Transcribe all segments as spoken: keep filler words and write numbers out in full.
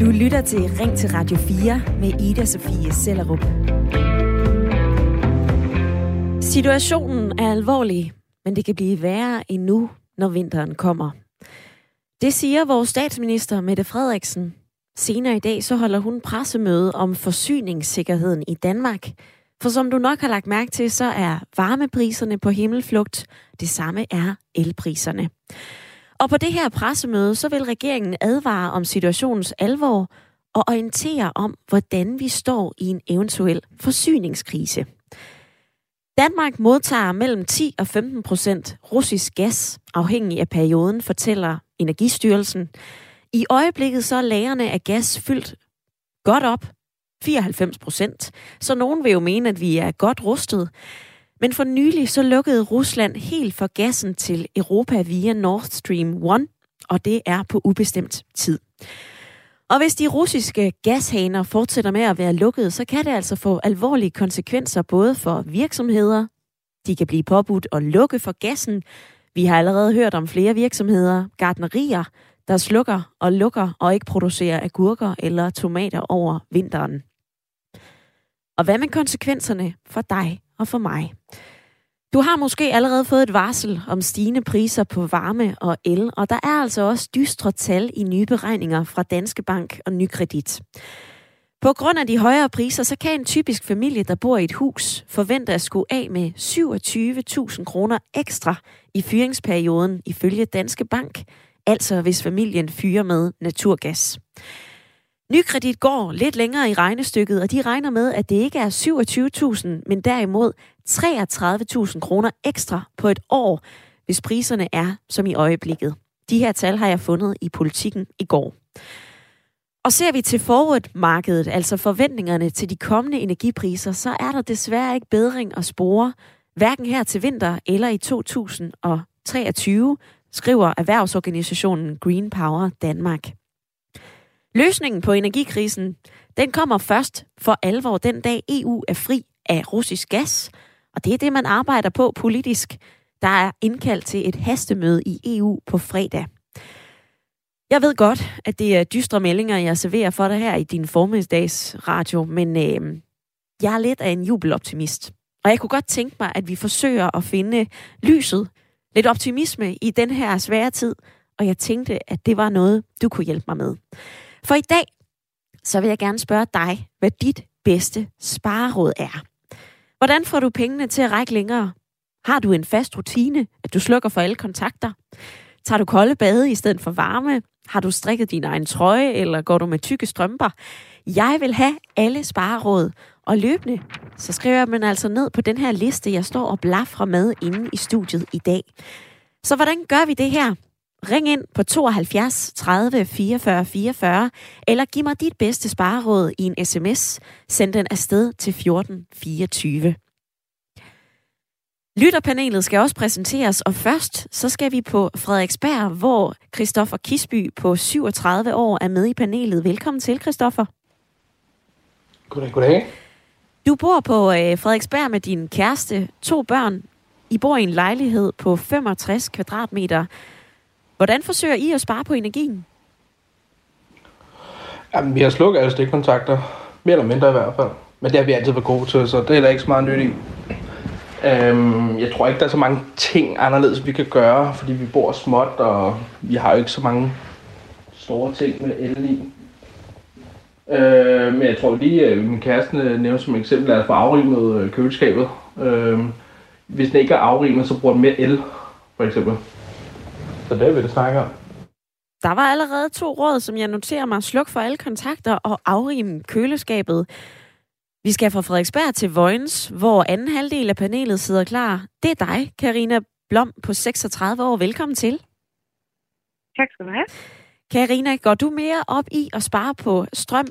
Du lytter til Ring til Radio fire med Ida Sofie Sellerup. Situationen er alvorlig, men det kan blive værre endnu, når vinteren kommer. Det siger vores statsminister Mette Frederiksen. Senere i dag så holder hun pressemøde om forsyningssikkerheden i Danmark. For som du nok har lagt mærke til, så er varmepriserne på himmelflugt. Det samme er elpriserne. Og på det her pressemøde, så vil regeringen advare om situationens alvor og orientere om, hvordan vi står i en eventuel forsyningskrise. Danmark modtager mellem ti og femten procent russisk gas, afhængig af perioden, fortæller Energistyrelsen. I øjeblikket så er lagrene af gas fyldt godt op, fireoghalvfems procent, så nogen vil jo mene, at vi er godt rustet. Men for nylig så lukkede Rusland helt for gassen til Europa via Nord Stream et, og det er på ubestemt tid. Og hvis de russiske gashaner fortsætter med at være lukkede, så kan det altså få alvorlige konsekvenser både for virksomheder. De kan blive påbudt at lukke for gassen. Vi har allerede hørt om flere virksomheder, gartnerier, der slukker og lukker og ikke producerer agurker eller tomater over vinteren. Og hvad med konsekvenserne for dig og for mig? Du har måske allerede fået et varsel om stigende priser på varme og el, og der er altså også dystre tal i nye beregninger fra Danske Bank og Nykredit. På grund af de højere priser, så kan en typisk familie, der bor i et hus, forvente at skulle af med syvogtyve tusind kroner ekstra i fyringsperioden ifølge Danske Bank, altså hvis familien fyrer med naturgas. Nykredit går lidt længere i regnestykket, og de regner med, at det ikke er syvogtyve tusind, men derimod treogtredive tusind kroner ekstra på et år, hvis priserne er som i øjeblikket. De her tal har jeg fundet i Politiken i går. Og ser vi til forward-markedet, altså forventningerne til de kommende energipriser, så er der desværre ikke bedring at spore, hverken her til vinter eller i to tusind treogtyve, skriver erhvervsorganisationen Green Power Danmark. Løsningen på energikrisen, den kommer først for alvor den dag E U er fri af russisk gas, og det er det, man arbejder på politisk. Der er indkaldt til et hastemøde i E U på fredag. Jeg ved godt, at det er dystre meldinger, jeg serverer for dig her i din formiddagsradio, men øh, jeg er lidt af en jubeloptimist. Og jeg kunne godt tænke mig, at vi forsøger at finde lyset, lidt optimisme i den her svære tid, og jeg tænkte, at det var noget, du kunne hjælpe mig med. For i dag, så vil jeg gerne spørge dig, hvad dit bedste spareråd er. Hvordan får du pengene til at række længere? Har du en fast rutine, at du slukker for alle kontakter? Tager du kolde bade i stedet for varme? Har du strikket din egen trøje, eller går du med tykke strømper? Jeg vil have alle spareråd, og løbende, så skriver jeg dem altså ned på den her liste, jeg står og blafrer med inde i studiet i dag. Så hvordan gør vi det her? Ring ind på tooghalvfjerds tredive fireogfyrre fireogfyrre, eller giv mig dit bedste spareråd i en sms. Send den afsted til fjorten fireogtyve. Lytterpanelet skal også præsenteres, og først så skal vi på Frederiksberg, hvor Christoffer Kisby på syvogtredive år er med i panelet. Velkommen til, Christoffer. Goddag, goddag. Du bor på øh, Frederiksberg med din kæreste, to børn. I bor i en lejlighed på femogtres kvadratmeter. Hvordan forsøger I at spare på energien? Jamen, vi har slukket alle stikkontakter. Mere eller mindre i hvert fald. Men det har vi altid været gode til, så det er der ikke så meget nyt i. Øhm, jeg tror ikke, der er så mange ting anderledes, vi kan gøre, fordi vi bor småt, og vi har jo ikke så mange store ting med el i. Øh, men jeg tror lige, at min kæreste nævner som eksempel, at få afrimet køleskabet. Øh, hvis den ikke er afrimet, så bruger den mere el, for eksempel. Så det vil det snakke om. Der var allerede to råd, som jeg noterer mig. Sluk for alle kontakter og afrime køleskabet. Vi skal fra Frederiksberg til Vojens, hvor anden halvdel af panelet sidder klar. Det er dig, Carina Blom på seksogtredive år. Velkommen til. Tak skal du have. Carina, går du mere op i at spare på strøm,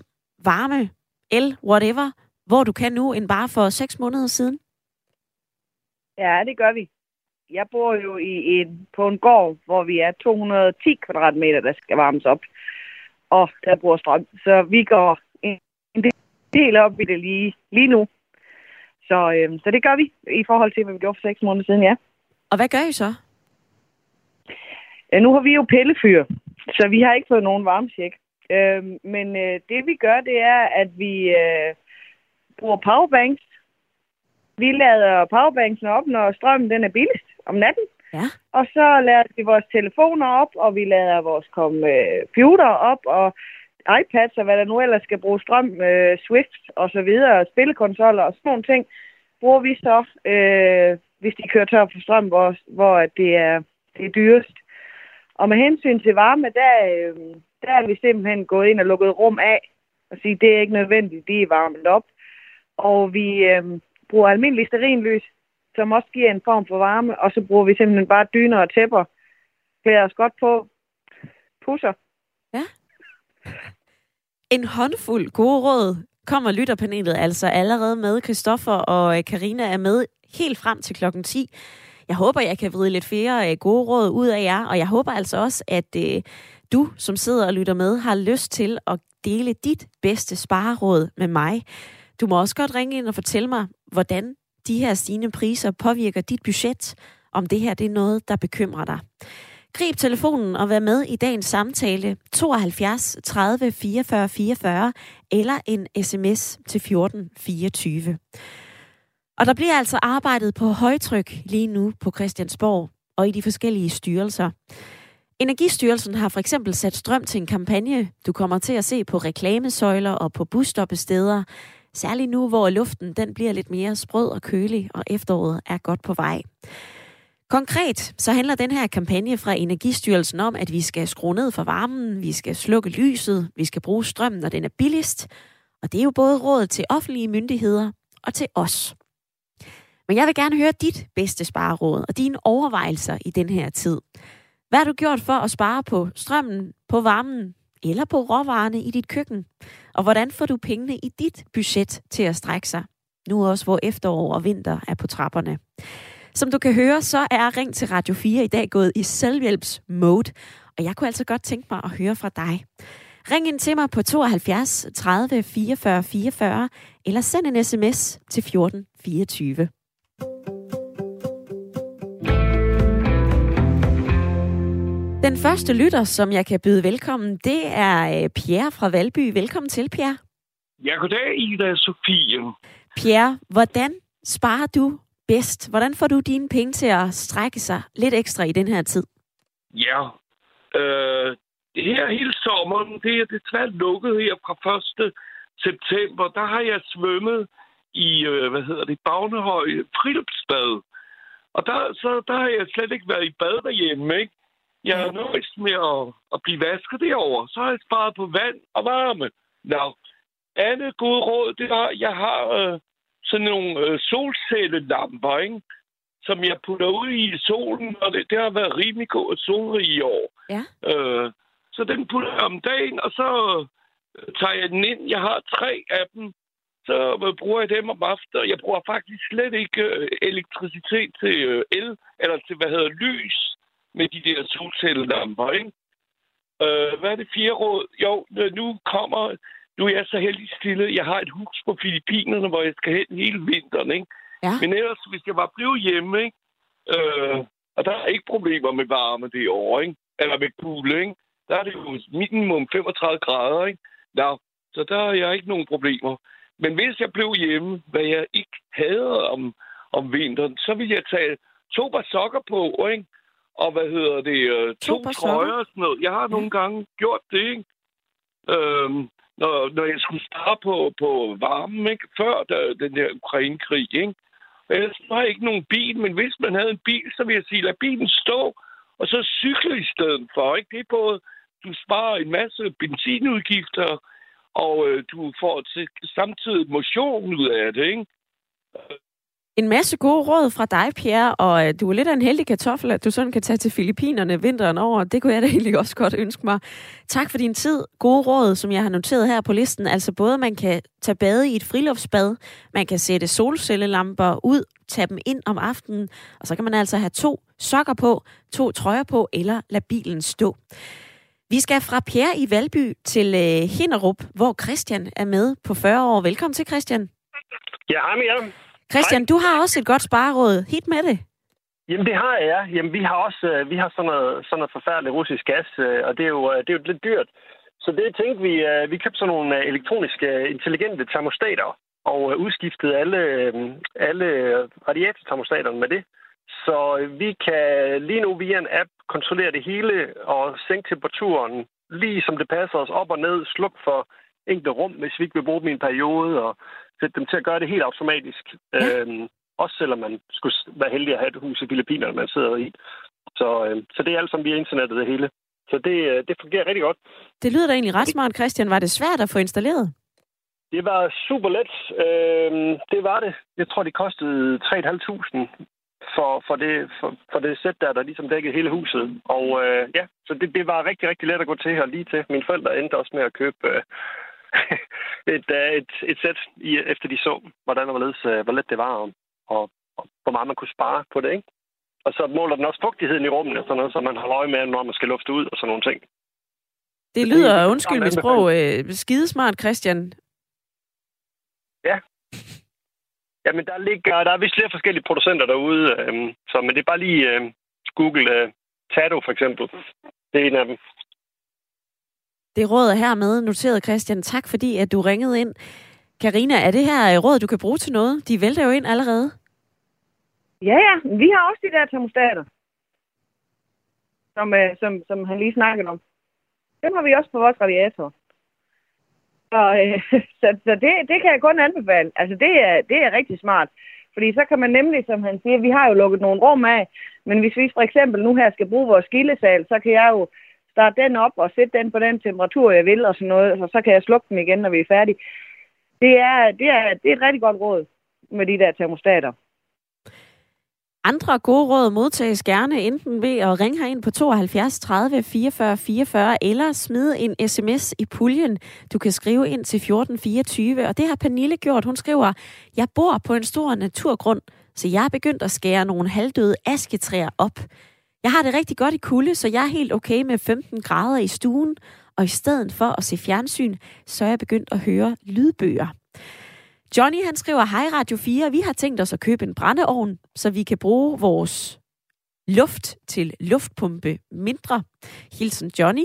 varme, el, whatever, hvor du kan nu, end bare for seks måneder siden? Ja, det gør vi. Jeg bor jo i en, på en gård, hvor vi er to hundrede og ti kvadratmeter, der skal varmes op, og der bruger strøm. Så vi går en del op i det lige, lige nu. Så, øhm, så det gør vi i forhold til, hvad vi gjorde for seks måneder siden, ja. Og hvad gør I så? Ja, nu har vi jo pillefyr, Så vi har ikke fået nogen varmesjek. Øh, men øh, det vi gør, det er, at vi øh, bruger powerbanks. Vi lader powerbanksene op, når strømmen den er billigst om natten. Ja. Og så lader vi vores telefoner op, og vi lader vores computer op, og iPads og hvad der nu ellers skal bruge strøm, øh, Swift og så videre, spillekonsoller og sådan nogle ting, bruger vi så, øh, hvis de kører tør for strøm, hvor, hvor det, er, det er dyrest. Og med hensyn til varme, der, øh, der er vi simpelthen gået ind og lukket rum af, og sige, det er ikke nødvendigt, det er varmet op. Og vi øh, bruger almindelig stearinlys, som også giver en form for varme, og så bruger vi simpelthen bare dyner og tæpper, klæder os godt på, pusser. Ja. En håndfuld gode råd kommer lytterpanelet altså allerede med. Christoffer og Carina er med helt frem til klokken ti. Jeg håber, jeg kan vride lidt flere gode råd ud af jer, og jeg håber altså også, at øh, du, som sidder og lytter med, har lyst til at dele dit bedste spareråd med mig. Du må også godt ringe ind og fortælle mig, hvordan de her stigende priser påvirker dit budget, om det her det er noget, der bekymrer dig. Grib telefonen og vær med i dagens samtale tooghalvfjerds tredive fireogfyrre fireogfyrre eller en sms til fjorten fireogtyve. Og der bliver altså arbejdet på højtryk lige nu på Christiansborg og i de forskellige styrelser. Energistyrelsen har for eksempel sat strøm til en kampagne, du kommer til at se på reklamesøjler og på busstoppesteder. Særligt nu, hvor luften den bliver lidt mere sprød og kølig, og efteråret er godt på vej. Konkret så handler den her kampagne fra Energistyrelsen om, at vi skal skrue ned for varmen, vi skal slukke lyset, vi skal bruge strøm, når den er billigst. Og det er jo både råd til offentlige myndigheder og til os. Men jeg vil gerne høre dit bedste spareråd og dine overvejelser i den her tid. Hvad har du gjort for at spare på strømmen, på varmen eller på råvarerne i dit køkken? Og hvordan får du pengene i dit budget til at strække sig? Nu også, hvor efterår og vinter er på trapperne. Som du kan høre, så er Ring til Radio fire i dag gået i selvhjælps-mode. Og jeg kunne altså godt tænke mig at høre fra dig. Ring ind til mig på tooghalvfjerds tredive fireogfyrre fireogfyrre, eller send en sms til fjorten fireogtyve. Den første lytter, som jeg kan byde velkommen, det er Pierre fra Valby. Velkommen til, Pierre. Ja, goddag, Ida Sofie. Pierre, hvordan sparer du bedst? Hvordan får du dine penge til at strække sig lidt ekstra i den her tid? Ja, øh, det her hele sommeren, det er desværre lukket her fra første september. Der har jeg svømmet i, øh, hvad hedder det, Bellahøj Friluftsbad. Og der, så, der har jeg slet ikke været i bad derhjemme, ikke? Jeg er nøjes med at, at blive vasket derovre. Så har jeg sparet på vand og varme. Nå, andet gode råd, det er, at jeg har øh, sådan nogle øh, solcellelamper, ikke? Som jeg putter ud i solen, og det, det har været rimelig god solrig i år. Ja. Øh, så den putter jeg om dagen, og så øh, tager jeg den ind. Jeg har tre af dem. Så øh, bruger jeg dem om aftenen. Jeg bruger faktisk slet ikke øh, elektricitet til øh, el, eller til, hvad hedder, lys. Med de der solcellelamper, ikke? Øh, hvad er det fjerde råd? Jo, nu kommer... Nu er jeg så heldig stille. Jeg har et hus på Filippinerne, hvor jeg skal hen hele vinteren, ikke? Ja. Men ellers, hvis jeg bare blev hjemme, ikke? Øh, og der er ikke problemer med varme det år, ikke? Eller med kulde, ikke? Der er det jo minimum femogtredive grader, ikke? Nå, så der er jeg ikke nogen problemer. Men hvis jeg blev hjemme, hvad jeg ikke havde om, om vinteren, så ville jeg tage to par sokker på, ikke? Og hvad hedder det, øh, to, to trøjer og sådan noget. Jeg har nogle gange gjort det, ikke? Øhm, når, når jeg skulle starte på, på varmen, ikke? Før der, den der Ukraine-krig, ikke? Ellers har jeg ikke nogen bil, men hvis man havde en bil, så ville jeg sige, lad bilen stå, og så cykle i stedet for, ikke? Det er både, du sparer en masse benzinudgifter, og øh, du får til, samtidig motion ud af det, ikke? En masse gode råd fra dig, Pierre, og du er lidt af en heldig kartoffel, at du sådan kan tage til Filippinerne vinteren over. Det kunne jeg da egentlig også godt ønske mig. Tak for din tid. Gode råd, som jeg har noteret her på listen. Altså både, man kan tage bade i et friluftsbad, man kan sætte solcellelamper ud, tage dem ind om aftenen, og så kan man altså have to sokker på, to trøjer på, eller lade bilen stå. Vi skal fra Pierre i Valby til Hinderup, hvor Christian er med på fyrre år. Velkommen til, Christian. Ja, hej med jer. Christian, hej. Du har også et godt spareråd. Hit med det. Jamen, det har jeg. Jamen, vi har også vi har sådan noget, sådan noget forfærdeligt russisk gas, og det er jo, det er jo lidt dyrt. Så det tænkte vi, vi købte sådan nogle elektroniske, intelligente termostater, og udskiftede alle, alle radiatortermostaterne med det. Så vi kan lige nu via en app kontrollere det hele og sænke temperaturen, lige som det passer os, op og ned, sluk for enkelte rum, hvis vi ikke vil bruge dem i en periode, og sætte dem til at gøre det helt automatisk. Ja. Øhm, også selvom man skulle være heldig at have et hus i Filippinerne, man sidder i. Så, øh, så det er alt sammen via internettet det hele. Så det, øh, det fungerer rigtig godt. Det lyder da egentlig ret smart, Christian. Var det svært at få installeret? Det var super let. Øh, det var det. Jeg tror, det kostede tre tusind fem hundrede for, for det, for, for det sæt der, der ligesom dækkede hele huset. Og øh, ja, så det, det var rigtig, rigtig let at gå til og lige til. Mine forældre endte også med at købe... Øh, et, et, et sæt, efter de så, hvordan og hvorledes, hvor let det var, og, og, og hvor meget man kunne spare på det, ikke? Og så måler den også fugtigheden i rummene, sådan noget, så man har øje med, når man skal lufte ud og sådan nogle ting. Det lyder, undskyld mit sprog, øh, skidesmart, Christian. Ja. Jamen, der ligger, der er vist flere forskellige producenter derude, øh, så, men det er bare lige øh, Google øh, Tado, for eksempel. Det er en af dem. Det råd er hermed noteret, Christian. Tak fordi, at du ringede ind. Carina, er det her råd, du kan bruge til noget? De vælter jo ind allerede. Ja, ja. Vi har også de der termostater, som, som, som han lige snakkede om. Dem har vi også på vores radiator. Og, øh, så så det, det kan jeg kun anbefale. Altså, det er, det er rigtig smart. Fordi så kan man nemlig, som han siger, vi har jo lukket nogle rum af, men hvis vi for eksempel nu her skal bruge vores skillesal, så kan jeg jo starte den op og sætte den på den temperatur, jeg vil, og sådan noget, og så kan jeg slukke den igen, når vi er færdige. Det er, det er, det er et rigtig godt råd med de der termostater. Andre gode råd modtages gerne enten ved at ringe herind på tooghalvfjerds tredive fireogfyrre fireogfyrre, eller smide en sms i puljen. Du kan skrive ind til fjorten fireogtyve, og det har Pernille gjort. Hun skriver, jeg bor på en stor naturgrund, så jeg er begyndt at skære nogle halvdøde asketræer op. Jeg har det rigtig godt i kulde, så jeg er helt okay med femten grader i stuen, og i stedet for at se fjernsyn, så er jeg begyndt at høre lydbøger. Johnny, han skriver, hej Radio fire, vi har tænkt os at købe en brændeovn, så vi kan bruge vores luft til luftpumpe mindre. Hilsen Johnny.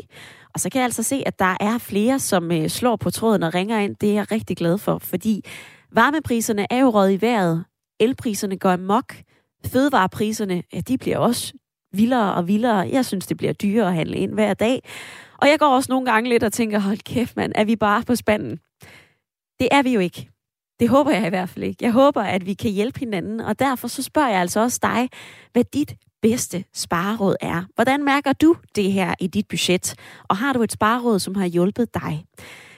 Og så kan jeg altså se, at der er flere, som slår på tråden og ringer ind. Det er jeg rigtig glad for, fordi varmepriserne er jo røget i vejret. Elpriserne går amok. Fødevarepriserne, ja, de bliver også vildere og vildere. Jeg synes, det bliver dyrere at handle ind hver dag. Og jeg går også nogle gange lidt og tænker, hold kæft mand, er vi bare på spanden? Det er vi jo ikke. Det håber jeg i hvert fald ikke. Jeg håber, at vi kan hjælpe hinanden, og derfor så spørger jeg altså også dig, hvad dit bedste spareråd er. Hvordan mærker du det her i dit budget? Og har du et spareråd, som har hjulpet dig?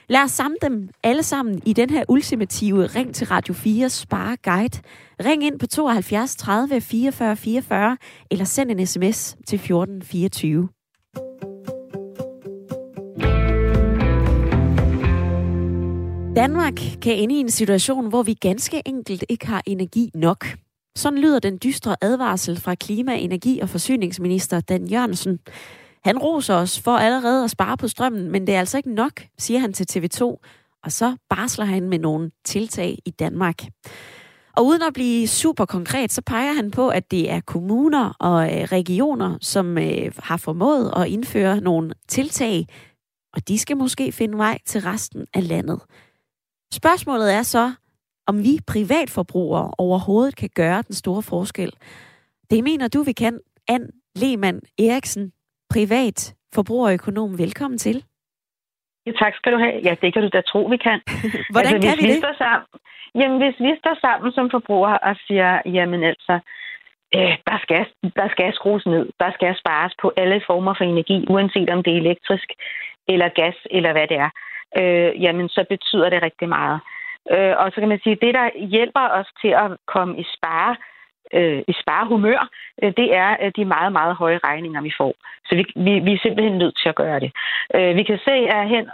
Lad os samle dem alle sammen i den her ultimative Ring til Radio fire Spare Guide. Ring ind på tooghalvfjerds tredive fireogfyrre fireogfyrre, eller send en sms til fjorten fireogtyve. Danmark kan ende i en situation, hvor vi ganske enkelt ikke har energi nok. Sådan lyder den dystre advarsel fra klima-, energi- og forsyningsminister Dan Jørgensen. Han roser os for allerede at spare på strømmen, men det er altså ikke nok, siger han til T V to, og så barsler han med nogle tiltag i Danmark. Og uden at blive super konkret, så peger han på, at det er kommuner og regioner, som har formået at indføre nogle tiltag, og de skal måske finde vej til resten af landet. Spørgsmålet er så, om vi privatforbrugere overhovedet kan gøre den store forskel. Det mener du, vi kan. Anne Lehmann Eriksen, privat forbrugerøkonom, velkommen til. Ja, tak skal du have. Ja, det kan du da tro, vi kan. Hvordan altså, kan vi det? Vi sammen, jamen, hvis vi står sammen som forbrugere og siger, jamen altså, øh, der, skal, der skal skrues ned, der skal spares på alle former for energi, uanset om det er elektrisk eller gas eller hvad det er, øh, jamen så betyder det rigtig meget. Øh, og så kan man sige, det der hjælper os til at komme i spare, i sparehumør, det er de meget, meget høje regninger, vi får. Så vi, vi, vi er simpelthen nødt til at gøre det. Vi kan se, at hen,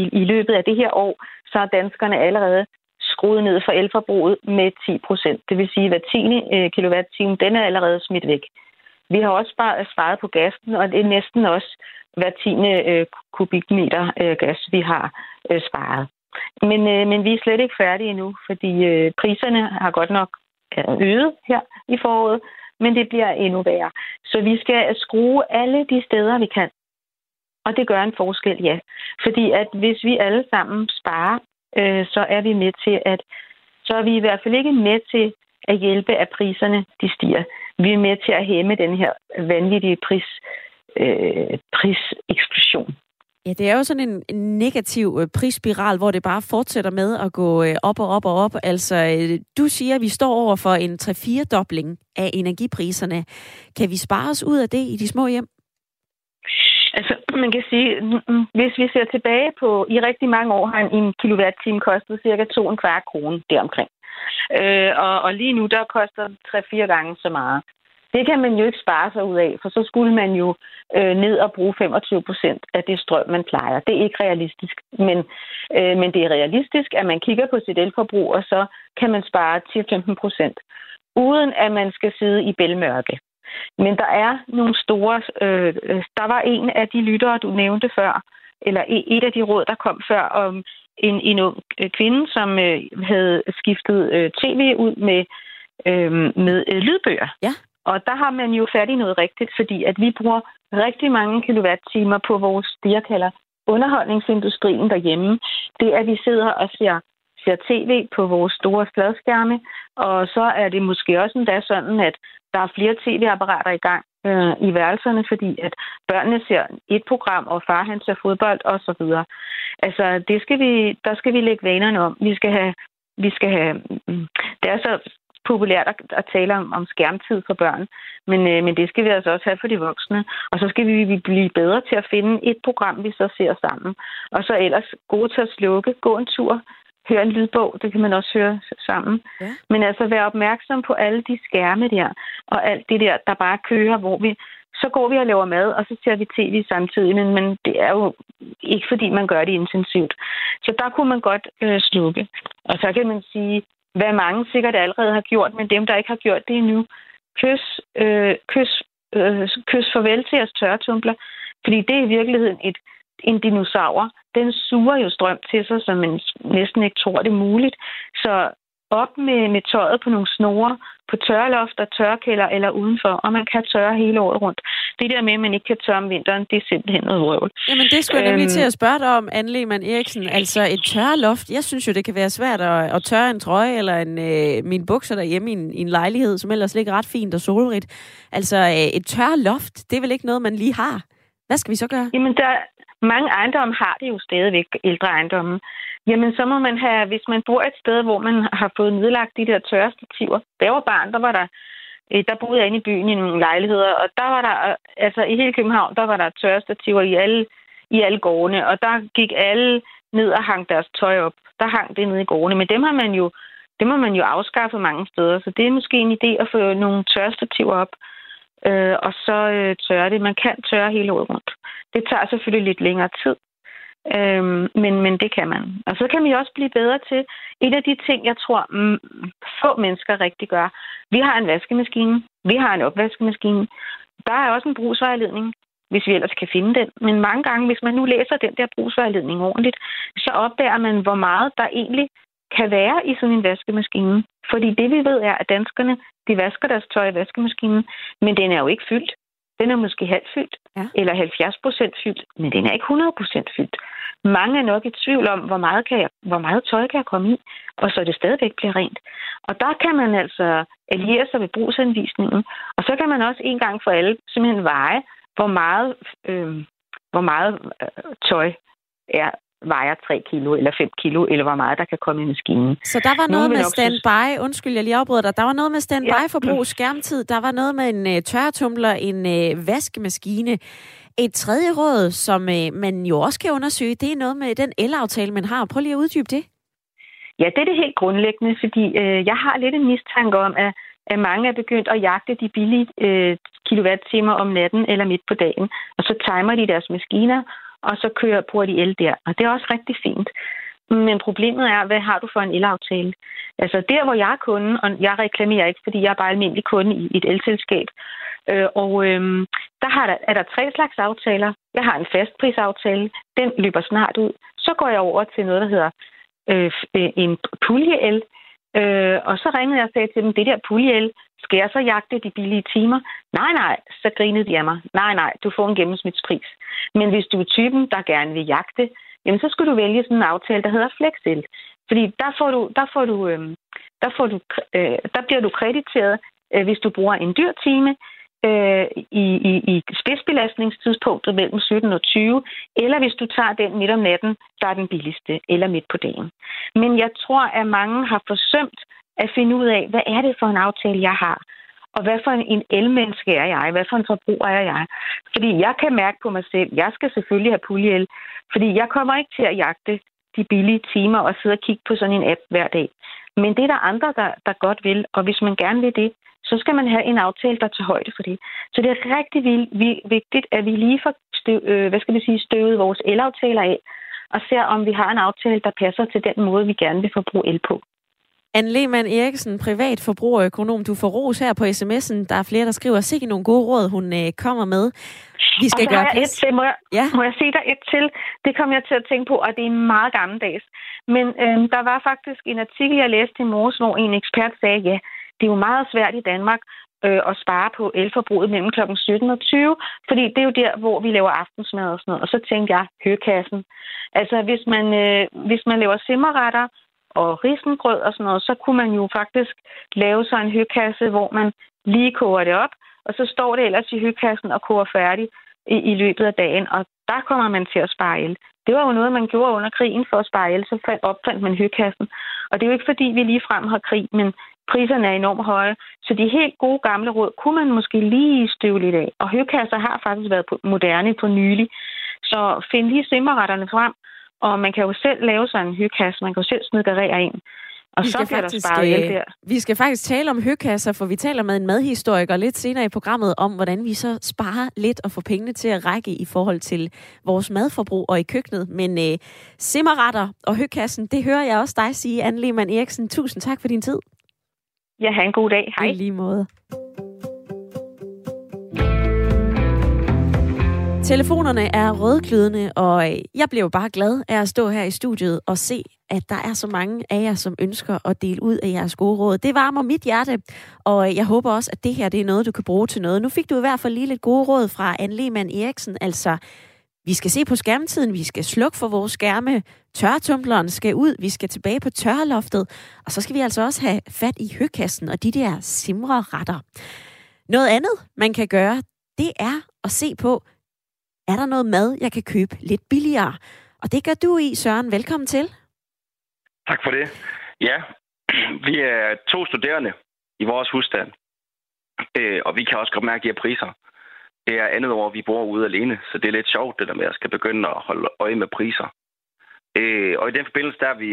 i, i løbet af det her år, så er danskerne allerede skruet ned for elforbruget med ti procent. Det vil sige, at hver tiende kilowatt-time, den er allerede smidt væk. Vi har også bare sparet på gassen, og det er næsten også hver tiende kubikmeter gas, vi har sparet. Men, men vi er slet ikke færdige endnu, fordi priserne har godt nok øget her i foråret, men det bliver endnu værre. Så vi skal skrue alle de steder, vi kan. Og det gør en forskel, ja. Fordi at hvis vi alle sammen sparer, øh, så er vi med til at... Så er vi i hvert fald ikke med til at hjælpe, at priserne de stiger. Vi er med til at hæmme den her vanvittige pris, øh, priseksplosion. Ja, det er jo sådan en negativ prisspiral, hvor det bare fortsætter med at gå op og op og op. Altså, du siger, at vi står over for en tre-fire-dobling af energipriserne. Kan vi spare os ud af det i de små hjem? Altså, man kan sige, hvis vi ser tilbage på, i rigtig mange år har en kilowatt-time kostet cirka to komma fyrre kroner deromkring. Øh, og, og lige nu, der koster tre-fire gange så meget. Det kan man jo ikke spare sig ud af, for så skulle man jo øh, ned og bruge femogtyve procent af det strøm, man plejer. Det er ikke realistisk, men, øh, men det er realistisk, at man kigger på sit elforbrug, og så kan man spare ti til femten procent, uden at man skal sidde i bælmørke. Men der er nogle store... Øh, der var en af de lyttere, du nævnte før, eller et af de råd, der kom før, om en, en ung kvinde, som øh, havde skiftet øh, tv ud med, øh, med øh, lydbøger. Ja. Og der har man jo fat i noget rigtigt, fordi at vi bruger rigtig mange kilowattimer på vores, det jeg kalder underholdningsindustrien derhjemme. Det er, at vi sidder og ser, ser tv på vores store fladskærme, og så er det måske også endda sådan, at der er flere tv-apparater i gang øh, i værelserne, fordi at børnene ser et program, og far han ser fodbold osv. Altså, det skal vi, der skal vi lægge vanerne om. Vi skal have... Vi skal have det er så populært at tale om, om skærmtid for børn, men, øh, men det skal vi altså også have for de voksne. Og så skal vi, vi blive bedre til at finde et program, vi så ser sammen. Og så ellers gode til at slukke, gå en tur, høre en lydbog, det kan man også høre sammen. Ja. Men altså være opmærksom på alle de skærme der, og alt det der, der bare kører, hvor vi... Så går vi og laver mad, og så ser vi tv samtidig, men, men det er jo ikke, fordi man gør det intensivt. Så der kunne man godt øh, slukke. Og så kan man sige... hvad mange sikkert allerede har gjort, men dem, der ikke har gjort det endnu, kys, øh, kys, øh, kys farvel til jeres tørretumbler, fordi det er i virkeligheden et, en dinosaur. Den suger jo strøm til sig, som man næsten ikke tror, det er muligt. Så op med, med tøjet på nogle snore, på tørrelofter, tørrekælder eller udenfor, og man kan tørre hele året rundt. Det der med, at man ikke kan tørre om vinteren, det er simpelthen noget vrøvl. Jamen, det skulle jeg nemlig øhm... til at spørge dig om, Anne Lehmann Eriksen. Altså, et tørreloft, jeg synes jo, det kan være svært at, at tørre en trøje eller en, øh, mine bukser derhjemme i en, i en lejlighed, som ellers ligger ret fint og solrigt. Altså, øh, et tørreloft, det er vel ikke noget, man lige har. Hvad skal vi så gøre? Jamen, der mange ejendomme har det jo stadigvæk, ældre ejendomme. Jamen, så må man have, hvis man bor et sted, hvor man har fået nedlagt de der tørrestativer. Da jeg var barn, der var der, der boede jeg inde i byen i nogle lejligheder, og der var der, altså i hele København, der var der tørrestativer i alle, i alle gårdene, og der gik alle ned og hang deres tøj op. Der hang det nede i gårdene, men dem har man jo, dem har man jo afskaffet mange steder, så det er måske en idé at få nogle tørrestativer op, øh, og så øh, tørre det. Man kan tørre hele året rundt. Det tager selvfølgelig lidt længere tid. Øhm, men, men det kan man. Og så kan vi også blive bedre til en af de ting, jeg tror mm, få mennesker rigtig gør. Vi har en vaskemaskine, vi har en opvaskemaskine. Der er også en brugsvejledning, hvis vi ellers kan finde den. Men mange gange, hvis man nu læser den der brugsvejledning ordentligt, så opdager man, hvor meget der egentlig kan være i sådan en vaskemaskine. Fordi det vi ved er, at danskerne, de vasker deres tøj i vaskemaskinen, men den er jo ikke fyldt. Den er måske halvfyldt, ja. Eller halvfjerds procent fyldt, men den er ikke hundrede procent fyldt. Mange er nok i tvivl om, hvor meget, kan jeg, hvor meget tøj kan jeg komme i, og så det stadigvæk bliver rent. Og der kan man altså alliere sig ved brugsanvisningen, og så kan man også en gang for alle simpelthen veje, hvor meget, øh, hvor meget øh, tøj er, vejer tre kilo eller fem kilo, eller hvor meget der kan komme i maskinen. Så der var noget med standby, undskyld, jeg lige afbryder dig, der var noget med standby-forbrug, ja. Skærmtid, der var noget med en uh, tørretumbler, en uh, vaskemaskine. Et tredje råd, som uh, man jo også kan undersøge, det er noget med den elaftale, man har. Prøv lige at uddybe det. Ja, det er det helt grundlæggende, fordi uh, jeg har lidt en mistanke om, at, at mange er begyndt at jagte de billige uh, kilowattimer om natten eller midt på dagen, og så timer de deres maskiner, og så kører på de el der. Og det er også rigtig fint. Men problemet er, hvad har du for en elaftale? Altså der, hvor jeg er kunde, og jeg reklamerer ikke, fordi jeg er bare almindelig kunde i et elselskab, øh, og øh, der, har der er der tre slags aftaler. Jeg har en fastprisaftale, den løber snart ud. Så går jeg over til noget, der hedder øh, en puljeel. Øh, og så ringede jeg og sagde til dem, det der puljeæl, skal jeg så jagte de billige timer? Nej, nej, så grinede de af mig. Nej, nej, du får en gennemsnitspris. Men hvis du er typen, der gerne vil jagte, jamen så skal du vælge sådan en aftale, der hedder flexel. Fordi der får du, der får du, øh, der får du, øh, der bliver du krediteret, øh, hvis du bruger en dyr time øh, i, i, i spidsbelastningstidspunktet mellem sytten og tyve, eller hvis du tager den midt om natten, der er den billigste, eller midt på dagen. Men jeg tror, at mange har forsømt at finde ud af, hvad er det for en aftale, jeg har? Og hvad for en elmenneske er jeg? Hvad for en forbruger er jeg? Fordi jeg kan mærke på mig selv, jeg skal selvfølgelig have puljeæl, fordi jeg kommer ikke til at jagte de billige timer og sidde og kigge på sådan en app hver dag. Men det er der andre, der, der godt vil, og hvis man gerne vil det, så skal man have en aftale, der tager højde for det. Så det er rigtig vigtigt, at vi lige får støv, øh, hvad skal vi sige, støvet vores elaftaler af, og ser, om vi har en aftale, der passer til den måde, vi gerne vil forbruge el på. Anne Lehmann Eriksen, privat forbrugerøkonom. Du får ros her på sms'en. Der er flere, der skriver, sikke nogle gode råd, hun øh, kommer med. Vi skal gøre plads. Et til. Må jeg, ja. må jeg sige dig et til? Det kom jeg til at tænke på, og det er meget gammeldags. Men øh, der var faktisk en artikel, jeg læste i morges, hvor en ekspert sagde, ja, det er jo meget svært i Danmark øh, at spare på elforbruget mellem klokken sytten og tyve, fordi det er jo der, hvor vi laver aftensmad og sådan noget. Og så tænkte jeg, høkassen. Altså, hvis man, øh, hvis man laver simmerretter og risengrød og sådan noget, så kunne man jo faktisk lave sig en høkasse, hvor man lige koger det op, og så står det ellers i høkassen og koger færdig i, i løbet af dagen, og der kommer man til at spare el. Det var jo noget, man gjorde under krigen for at spare el, så opfandt man høkassen. Og det er jo ikke, fordi vi lige frem har krig, men priserne er enormt høje, så de helt gode gamle råd kunne man måske lige støve lidt af. Og høkasser har faktisk været moderne på nylig, så find lige simmerretterne frem, og man kan jo selv lave sig en høkasse, man kan jo selv snedderere en. Og vi så bliver faktisk, der sparet hjælp der. Vi skal faktisk tale om høkasser, for vi taler med en madhistoriker lidt senere i programmet om, hvordan vi så sparer lidt og får pengene til at række i forhold til vores madforbrug og i køkkenet. Men øh, simmerretter og høkassen, det hører jeg også dig sige, Anne Lehmann Eriksen. Tusind tak for din tid. Ja, have en god dag. Hej. I lige måde. Telefonerne er rødglødende, og jeg blev bare glad af at stå her i studiet og se, at der er så mange af jer, som ønsker at dele ud af jeres gode råd. Det varmer mit hjerte, og jeg håber også, at det her det er noget, du kan bruge til noget. Nu fik du i hvert fald lige lidt gode råd fra Anne Lehmann Eriksen. Altså, vi skal se på skærmtiden, vi skal slukke for vores skærme, tørretumbleren skal ud, vi skal tilbage på tørreloftet, og så skal vi altså også have fat i høkassen og de der simreretter. Noget andet, man kan gøre, det er at se på, er der noget mad, jeg kan købe lidt billigere? Og det gør du i, Søren. Velkommen til. Tak for det. Ja, vi er to studerende i vores husstand, og vi kan også godt mærke de her priser. Det er andet år, vi bor ude alene, så det er lidt sjovt, det der med, at jeg skal begynde at holde øje med priser. Og i den forbindelse, der har vi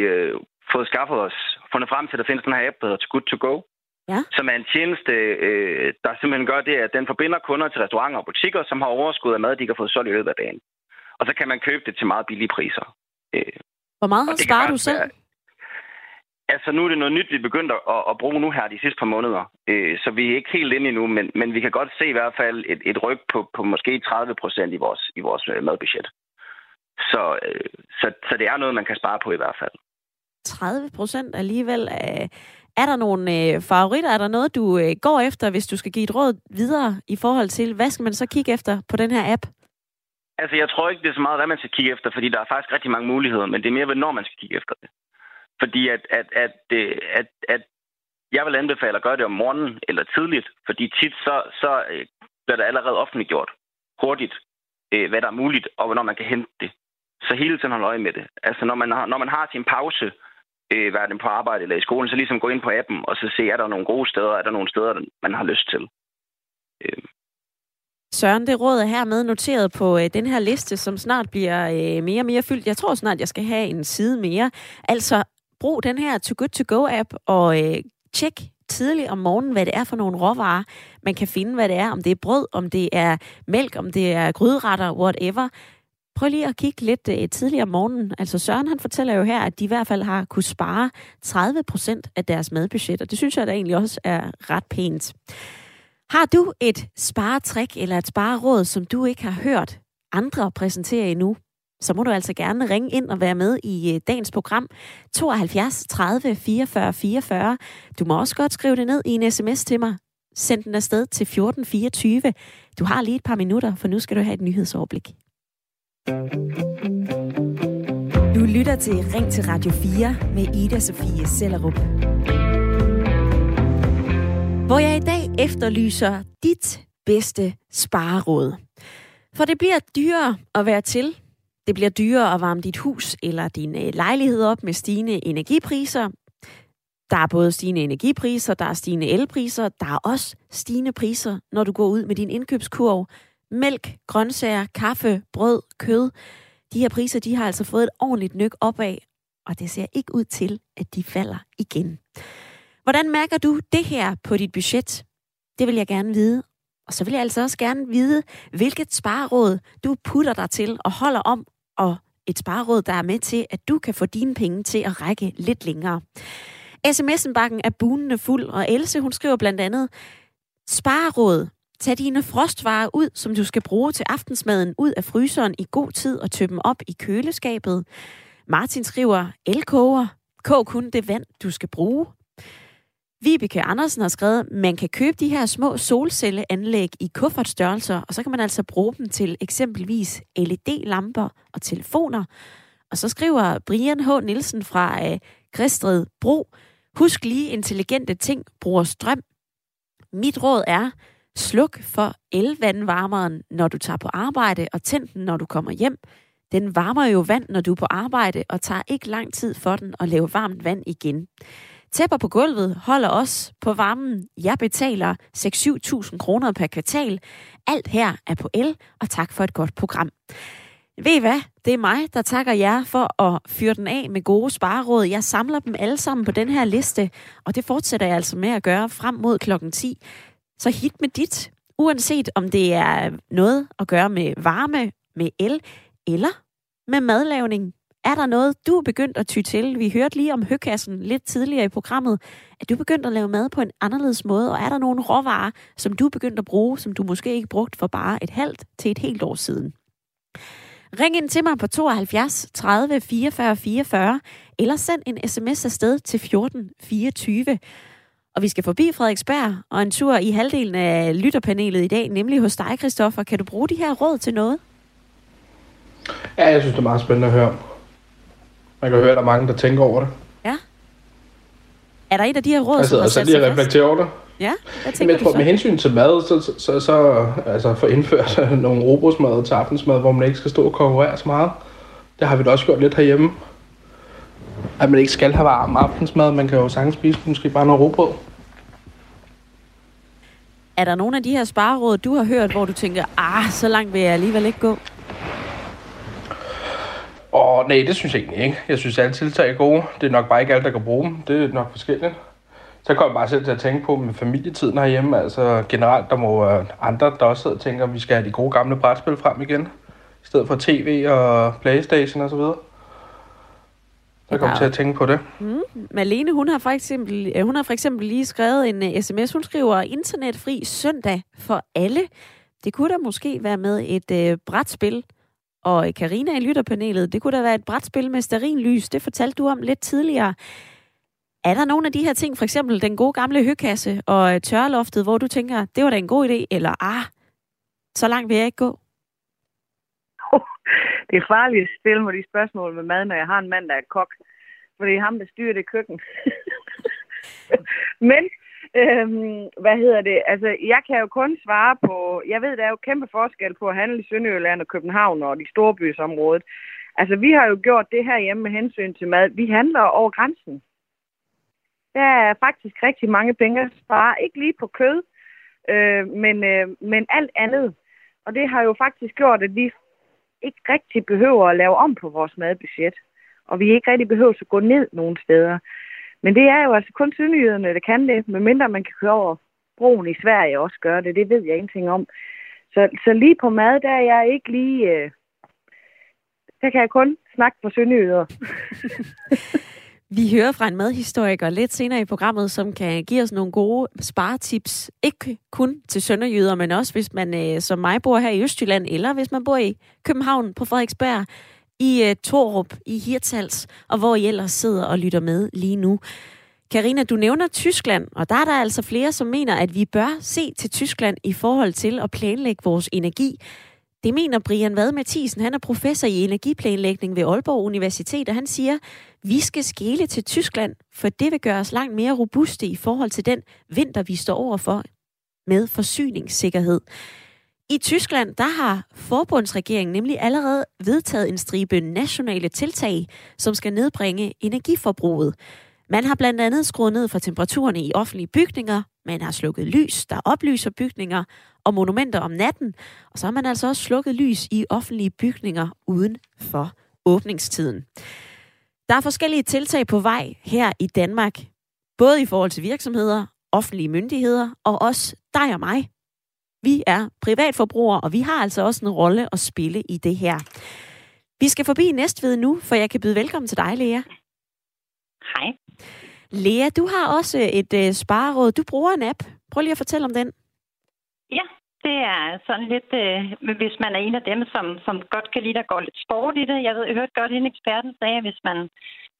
fået skaffet os, fundet frem til, at der findes den her app, der hedder Good To Go, ja, som er en tjeneste, øh, der simpelthen gør det, at den forbinder kunder til restauranter og butikker, som har overskud af mad, de ikke har fået solgt i løbet af dagen. Og så kan man købe det til meget billige priser. Øh, Hvor meget sparer du selv? Være... Altså, nu er det noget nyt, vi begyndte at, at bruge nu her de sidste par måneder. Øh, så vi er ikke helt inde endnu, men, men vi kan godt se i hvert fald et, et ryg på, på måske tredive procent i vores, i vores madbudget. Så, øh, så, så det er noget, man kan spare på i hvert fald. tredive procent alligevel af... Er der nogle øh, favoritter? Er der noget, du øh, går efter, hvis du skal give et råd videre i forhold til, hvad skal man så kigge efter på den her app? Altså, jeg tror ikke, det er så meget, hvad man skal kigge efter, fordi der er faktisk rigtig mange muligheder, men det er mere, hvornår man skal kigge efter det. Fordi at, at, at, at, at, at jeg vil anbefale at gøre det om morgenen eller tidligt, fordi tit så, så øh, bliver der allerede offentliggjort hurtigt, øh, hvad der er muligt, og hvornår man kan hente det. Så hele tiden holde øje med det. Altså, når man har, når man har sin pause, Øh, være den på arbejde eller i skolen, så ligesom gå ind på appen og så se, er der nogle gode steder, er der nogle steder, man har lyst til. Øh. Søren, det råd er hermed noteret på øh, den her liste, som snart bliver øh, mere og mere fyldt. Jeg tror snart, jeg skal have en side mere. Altså, brug den her Too Good To Go-app og øh, tjek tidligt om morgenen, hvad det er for nogle råvarer. Man kan finde, hvad det er, om det er brød, om det er mælk, om det er gryderetter, whatever. Prøv lige at kigge lidt øh, tidligere om morgenen. Altså Søren, han fortæller jo her, at de i hvert fald har kunne spare tredive procent af deres madbudget, og det synes jeg da egentlig også er ret pænt. Har du et sparetrik eller et spareråd, som du ikke har hørt andre præsentere endnu, så må du altså gerne ringe ind og være med i dagens program. tooghalvfjerds tredive fireogfyrre fireogfyrre. Du må også godt skrive det ned i en sms til mig. Send den afsted til fjorten fireogtyve. Du har lige et par minutter, for nu skal du have et nyhedsoverblik. Du lytter til Ring til Radio fire med Ida Sofie Sellerup. Hvor jeg i dag efterlyser dit bedste spareråd. For det bliver dyrere at være til. Det bliver dyrere at varme dit hus eller din lejlighed op med stigende energipriser. Der er både stigende energipriser, der er stigende elpriser, der er også stigende priser, når du går ud med din indkøbskurv. Mælk, grøntsager, kaffe, brød, kød. De her priser, de har altså fået et ordentligt nøk opad, og det ser ikke ud til, at de falder igen. Hvordan mærker du det her på dit budget? Det vil jeg gerne vide. Og så vil jeg altså også gerne vide, hvilket spareråd du putter dig til og holder om, og et spareråd, der er med til, at du kan få dine penge til at række lidt længere. S M S-bakken er bunende fuld, og Else, hun skriver blandt andet: spareråd. Tag dine frostvarer ud, som du skal bruge til aftensmaden, ud af fryseren i god tid og tøb dem op i køleskabet. Martin skriver: elkoger. Kog kun det vand, du skal bruge. Vibeke Andersen har skrevet: man kan købe de her små solcelleanlæg i kuffertstørrelser, og så kan man altså bruge dem til eksempelvis L E D-lamper og telefoner. Og så skriver Brian H. Nielsen fra Græsted Bro: husk lige, intelligente ting bruger strøm. Mit råd er: sluk for elvandvarmeren, når du tager på arbejde, og tænd den, når du kommer hjem. Den varmer jo vand, når du er på arbejde, og tager ikke lang tid for den at lave varmt vand igen. Tæpper på gulvet holder også på varmen. Jeg betaler seks til syv tusind kroner per kvartal. Alt her er på el, og tak for et godt program. Ved I hvad? Det er mig, der takker jer for at fyre den af med gode spareråd. Jeg samler dem alle sammen på den her liste, og det fortsætter jeg altså med at gøre frem mod klokken ti. Så hit med dit, uanset om det er noget at gøre med varme, med el eller med madlavning. Er der noget, du er begyndt at ty til? Vi hørte lige om høkassen lidt tidligere i programmet. Er du begyndt at lave mad på en anderledes måde? Og er der nogle råvarer, som du er begyndt at bruge, som du måske ikke brugte for bare et halvt til et helt år siden? Ring ind til mig på tooghalvfjerds tredive fireogfyrre fireogfyrre, eller send en sms afsted til fjorten fireogtyve. Og vi skal forbi Frederiksberg og en tur i halvdelen af lytterpanelet i dag, nemlig hos dig, Christoffer. Kan du bruge de her råd til noget? Ja, jeg synes, det er meget spændende at høre. Man kan høre, at der er mange, der tænker over det. Ja. Er der et af de her råd, altså, som har sat sig fast? Jeg reflekterer over det. Ja, hvad tænker jeg tror, du så? Med hensyn til mad, så, så, så, så altså, få indført nogle robotsmad til aftensmad, hvor man ikke skal stå og konkurrere så meget. Det har vi da også gjort lidt herhjemme. At man ikke skal have varm aftensmad. Man kan jo sagtens spise måske bare noget rugbrød. Er der nogle af de her spareråd, du har hørt, hvor du tænker, ah, så langt vil jeg alligevel ikke gå? Åh, nej, det synes jeg egentlig ikke. Jeg synes, alle tiltag er gode. Det er nok bare ikke alle, der kan bruge dem. Det er nok forskelligt. Så kommer jeg bare selv til at tænke på med familietiden herhjemme. Altså generelt, der må andre, der også sidder og tænker, at vi skal have de gode gamle brætspil frem igen. I stedet for tv og Playstation og så videre. Jeg kommer til at tænke på det. Mm. Malene, hun har, for eksempel, hun har for eksempel lige skrevet en uh, sms. Hun skriver: internetfri søndag for alle. Det kunne da måske være med et uh, brætspil. Og Carina i lytterpanelet, det kunne da være et brætspil med stearinlys. Det fortalte du om lidt tidligere. Er der nogle af de her ting, for eksempel den gode gamle høkasse og uh, tørreloftet, hvor du tænker, det var da en god idé, eller ah, så langt vil jeg ikke gå? Det er farligt at stille mig de spørgsmål med mad, når jeg har en mand, der er kok. For det er ham, der styrer det køkken. Men, øhm, hvad hedder det? Altså, jeg kan jo kun svare på... Jeg ved, der er jo kæmpe forskel på at handle i Sønderjylland og København og de store bysområder. Altså, vi har jo gjort det her hjemme med hensyn til mad. Vi handler over grænsen. Der er faktisk rigtig mange penge at spare. Ikke lige på kød, øh, men, øh, men alt andet. Og det har jo faktisk gjort, at vi ikke rigtig behøver at lave om på vores madbudget. Og vi ikke rigtig behøver at gå ned nogen steder. Men det er jo altså kun sønderjyderne, der kan det, medmindre man kan køre over broen i Sverige og også gøre det. Det ved jeg ingenting om. Så, så lige på mad, der er jeg ikke lige... Øh, der kan jeg kun snakke på sønderjyder. Vi hører fra en madhistoriker lidt senere i programmet, som kan give os nogle gode sparetips. Ikke kun til sønderjyder, men også hvis man som mig bor her i Østjylland, eller hvis man bor i København på Frederiksberg. i øh, Torup, i Hirtshals, og hvor I ellers sidder og lytter med lige nu. Carina, du nævner Tyskland, og der er der altså flere, som mener, at vi bør se til Tyskland i forhold til at planlægge vores energi. Det mener Brian Vad Mathisen. Han er professor i energiplanlægning ved Aalborg Universitet, og han siger, vi skal skele til Tyskland, for det vil gøre os langt mere robuste i forhold til den vinter, vi står overfor med forsyningssikkerhed. I Tyskland, der har forbundsregeringen nemlig allerede vedtaget en stribe nationale tiltag, som skal nedbringe energiforbruget. Man har blandt andet skruet ned for temperaturerne i offentlige bygninger, man har slukket lys, der oplyser bygninger og monumenter om natten, og så har man altså også slukket lys i offentlige bygninger uden for åbningstiden. Der er forskellige tiltag på vej her i Danmark, både i forhold til virksomheder, offentlige myndigheder og også dig og mig. Vi er privatforbrugere, og vi har altså også en rolle at spille i det her. Vi skal forbi Næstved nu, for jeg kan byde velkommen til dig, Lea. Hej. Lea, du har også et øh, spareråd. Du bruger en app. Prøv lige at fortælle om den. Ja, det er sådan lidt, øh, hvis man er en af dem, som, som godt kan lide, der går lidt sport i det. Jeg ved, jeg hørte godt, hende eksperten sagde, hvis man,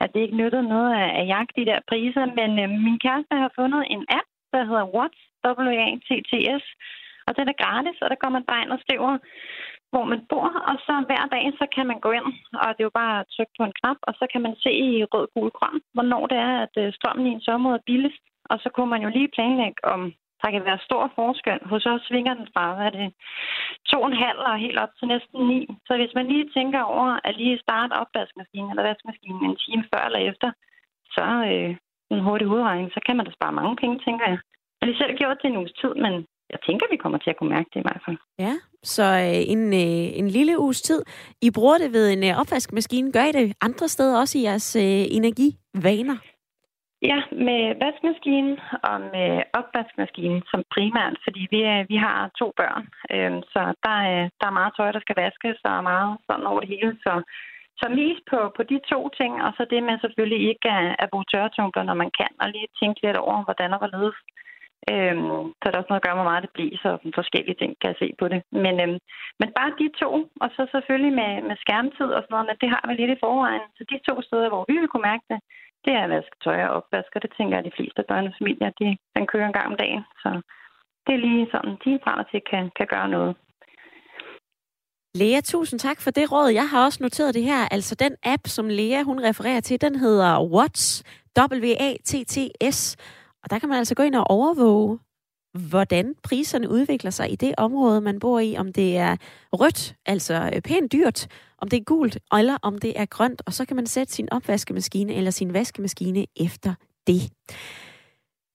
at det ikke nyttede noget af, af jagt de der priser. Men øh, min kæreste har fundet en app, der hedder Watts, W A T T S, og den er gratis, og der går man bare ind og skriver, hvor man bor, og så hver dag, så kan man gå ind, og det er jo bare at trykke på en knap, og så kan man se i rød, gul, grøn, hvornår det er, at strømmen i en sommermåde er billigst, og så kunne man jo lige planlægge, om der kan være stor forskel. Hos os svinger den fra, hvad er det, to en halv og helt op til næsten ni. Så hvis man lige tænker over at lige starte opvaskemaskinen eller vaskemaskinen en time før eller efter, så øh, en hurtig udregning, så kan man da spare mange penge, tænker jeg. Jeg har lige selv gjort det en uges tid, men jeg tænker, vi kommer til at kunne mærke det i hvert fald. Ja, så en, en lille uges tid. I bruger det ved en opvaskemaskine. Gør I det andre steder også i jeres øh, energivaner? Ja, med vaskemaskinen og med opvaskemaskinen som primært, fordi vi, vi har to børn. Øh, så der, der er meget tøj, der skal vaskes, og meget sådan over det hele. Så, så mest på, på de to ting, og så det med selvfølgelig ikke at, at bruge tørretumbler, når man kan, og lige tænke lidt over, hvordan og hvorledes. Øhm, så er der også noget at gøre, hvor meget det bliver, så forskellige ting kan jeg se på det. Men, øhm, men bare de to, og så selvfølgelig med, med skærmtid og sådan noget, men det har vi lidt i forvejen. Så de to steder, hvor vi vil kunne mærke det, det er vasketøj og opvask, og det tænker jeg, at de fleste børnefamilier, de den kører en gang om dagen. Så det er lige sådan, de frem til kan, kan gøre noget. Lea, tusind tak for det råd. Jeg har også noteret det her. Altså den app, som Lea hun refererer til, den hedder Watts, W A T T S. Og der kan man altså gå ind og overvåge, hvordan priserne udvikler sig i det område, man bor i. Om det er rødt, altså pænt dyrt, om det er gult, eller om det er grønt. Og så kan man sætte sin opvaskemaskine eller sin vaskemaskine efter det.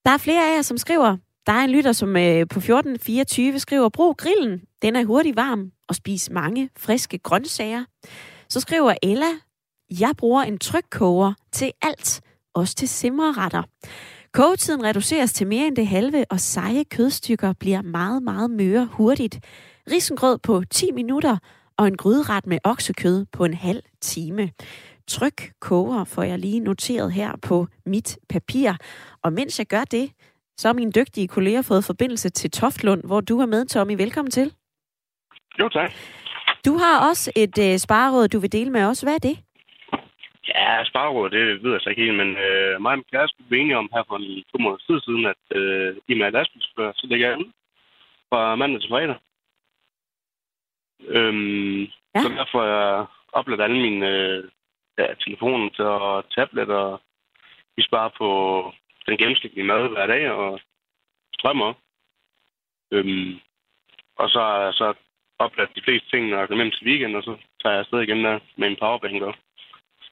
Der er flere af jer, som skriver. Der er en lytter, som på fjorten fireogtyve skriver, brug grillen, den er hurtigt varm, og spis mange friske grøntsager. Så skriver Ella, jeg bruger en trykkoger til alt, også til simreretter. Kogetiden reduceres til mere end det halve, og seje kødstykker bliver meget, meget møre hurtigt. Risengrød på ti minutter, og en gryderet med oksekød på en halv time. Tryk koger får jeg lige noteret her på mit papir. Og mens jeg gør det, så har mine dygtige kolleger fået forbindelse til Toftlund, hvor du er med, Tommy. Velkommen til. Jo, tak. Du har også et øh, spareråd, du vil dele med os. Hvad er det? Ja, spareråd, det ved jeg så ikke helt, men øh, mig og min kæreste blev enige om her for en to måneder tid siden, at øh, i og med lastbilsfører, så lægger jeg ud fra mandag til fredag. Øhm, ja. Så derfor jeg oplader alle mine øh, ja, telefoner og tabletter, og vi sparer på den gennemsnitlige mad hver dag og strømmer. Øhm, og så har jeg så opladet de fleste ting, og går hjem til weekend, og så tager jeg afsted igen der med en powerbank op.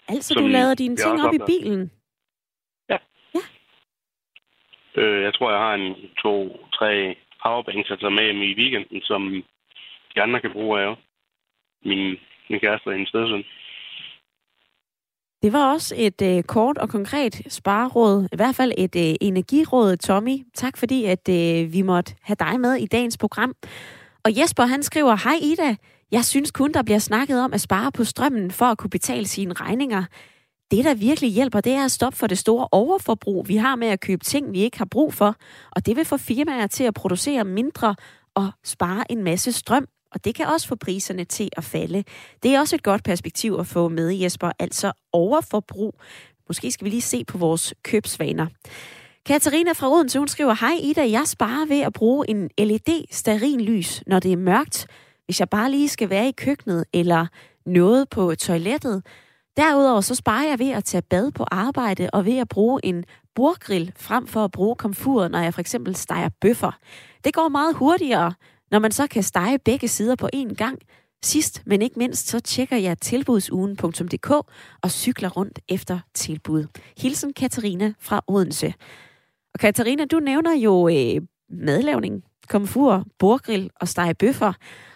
Altså, som du lader dine ting op i bilen? Ja. Ja. Øh, jeg tror, jeg har en, to, tre powerbanks, jeg tager med i weekenden, som de andre kan bruge af jo. Min, min kæreste og hendes stedsøn. Det var også et øh, kort og konkret spareråd, i hvert fald et øh, energiråd, Tommy. Tak fordi, at øh, vi måtte have dig med i dagens program. Og Jesper, han skriver, hej Ida. Jeg synes kun, der bliver snakket om at spare på strømmen for at kunne betale sine regninger. Det, der virkelig hjælper, det er at stoppe for det store overforbrug, vi har med at købe ting, vi ikke har brug for. Og det vil få firmaer til at producere mindre og spare en masse strøm Og det kan også få priserne til at falde. Det er også et godt perspektiv at få med, Jesper. Altså overforbrug. Måske skal vi lige se på vores købsvaner. Katarina fra Odense, hun skriver: hej Ida, jeg sparer ved at bruge en L E D-stearinlys, når det er mørkt, hvis jeg bare lige skal være i køkkenet eller noget på toilettet. Derudover så sparer jeg ved at tage bad på arbejde og ved at bruge en bordgrill frem for at bruge komfuret, når jeg for eksempel steger bøffer. Det går meget hurtigere, når man så kan stege begge sider på én gang. Sidst, men ikke mindst, så tjekker jeg tilbudsugen punktum d k og cykler rundt efter tilbud. Hilsen Katarina fra Odense. Og Katarina, du nævner jo øh, madlavning, komfur, bordgrill og stege bøffer.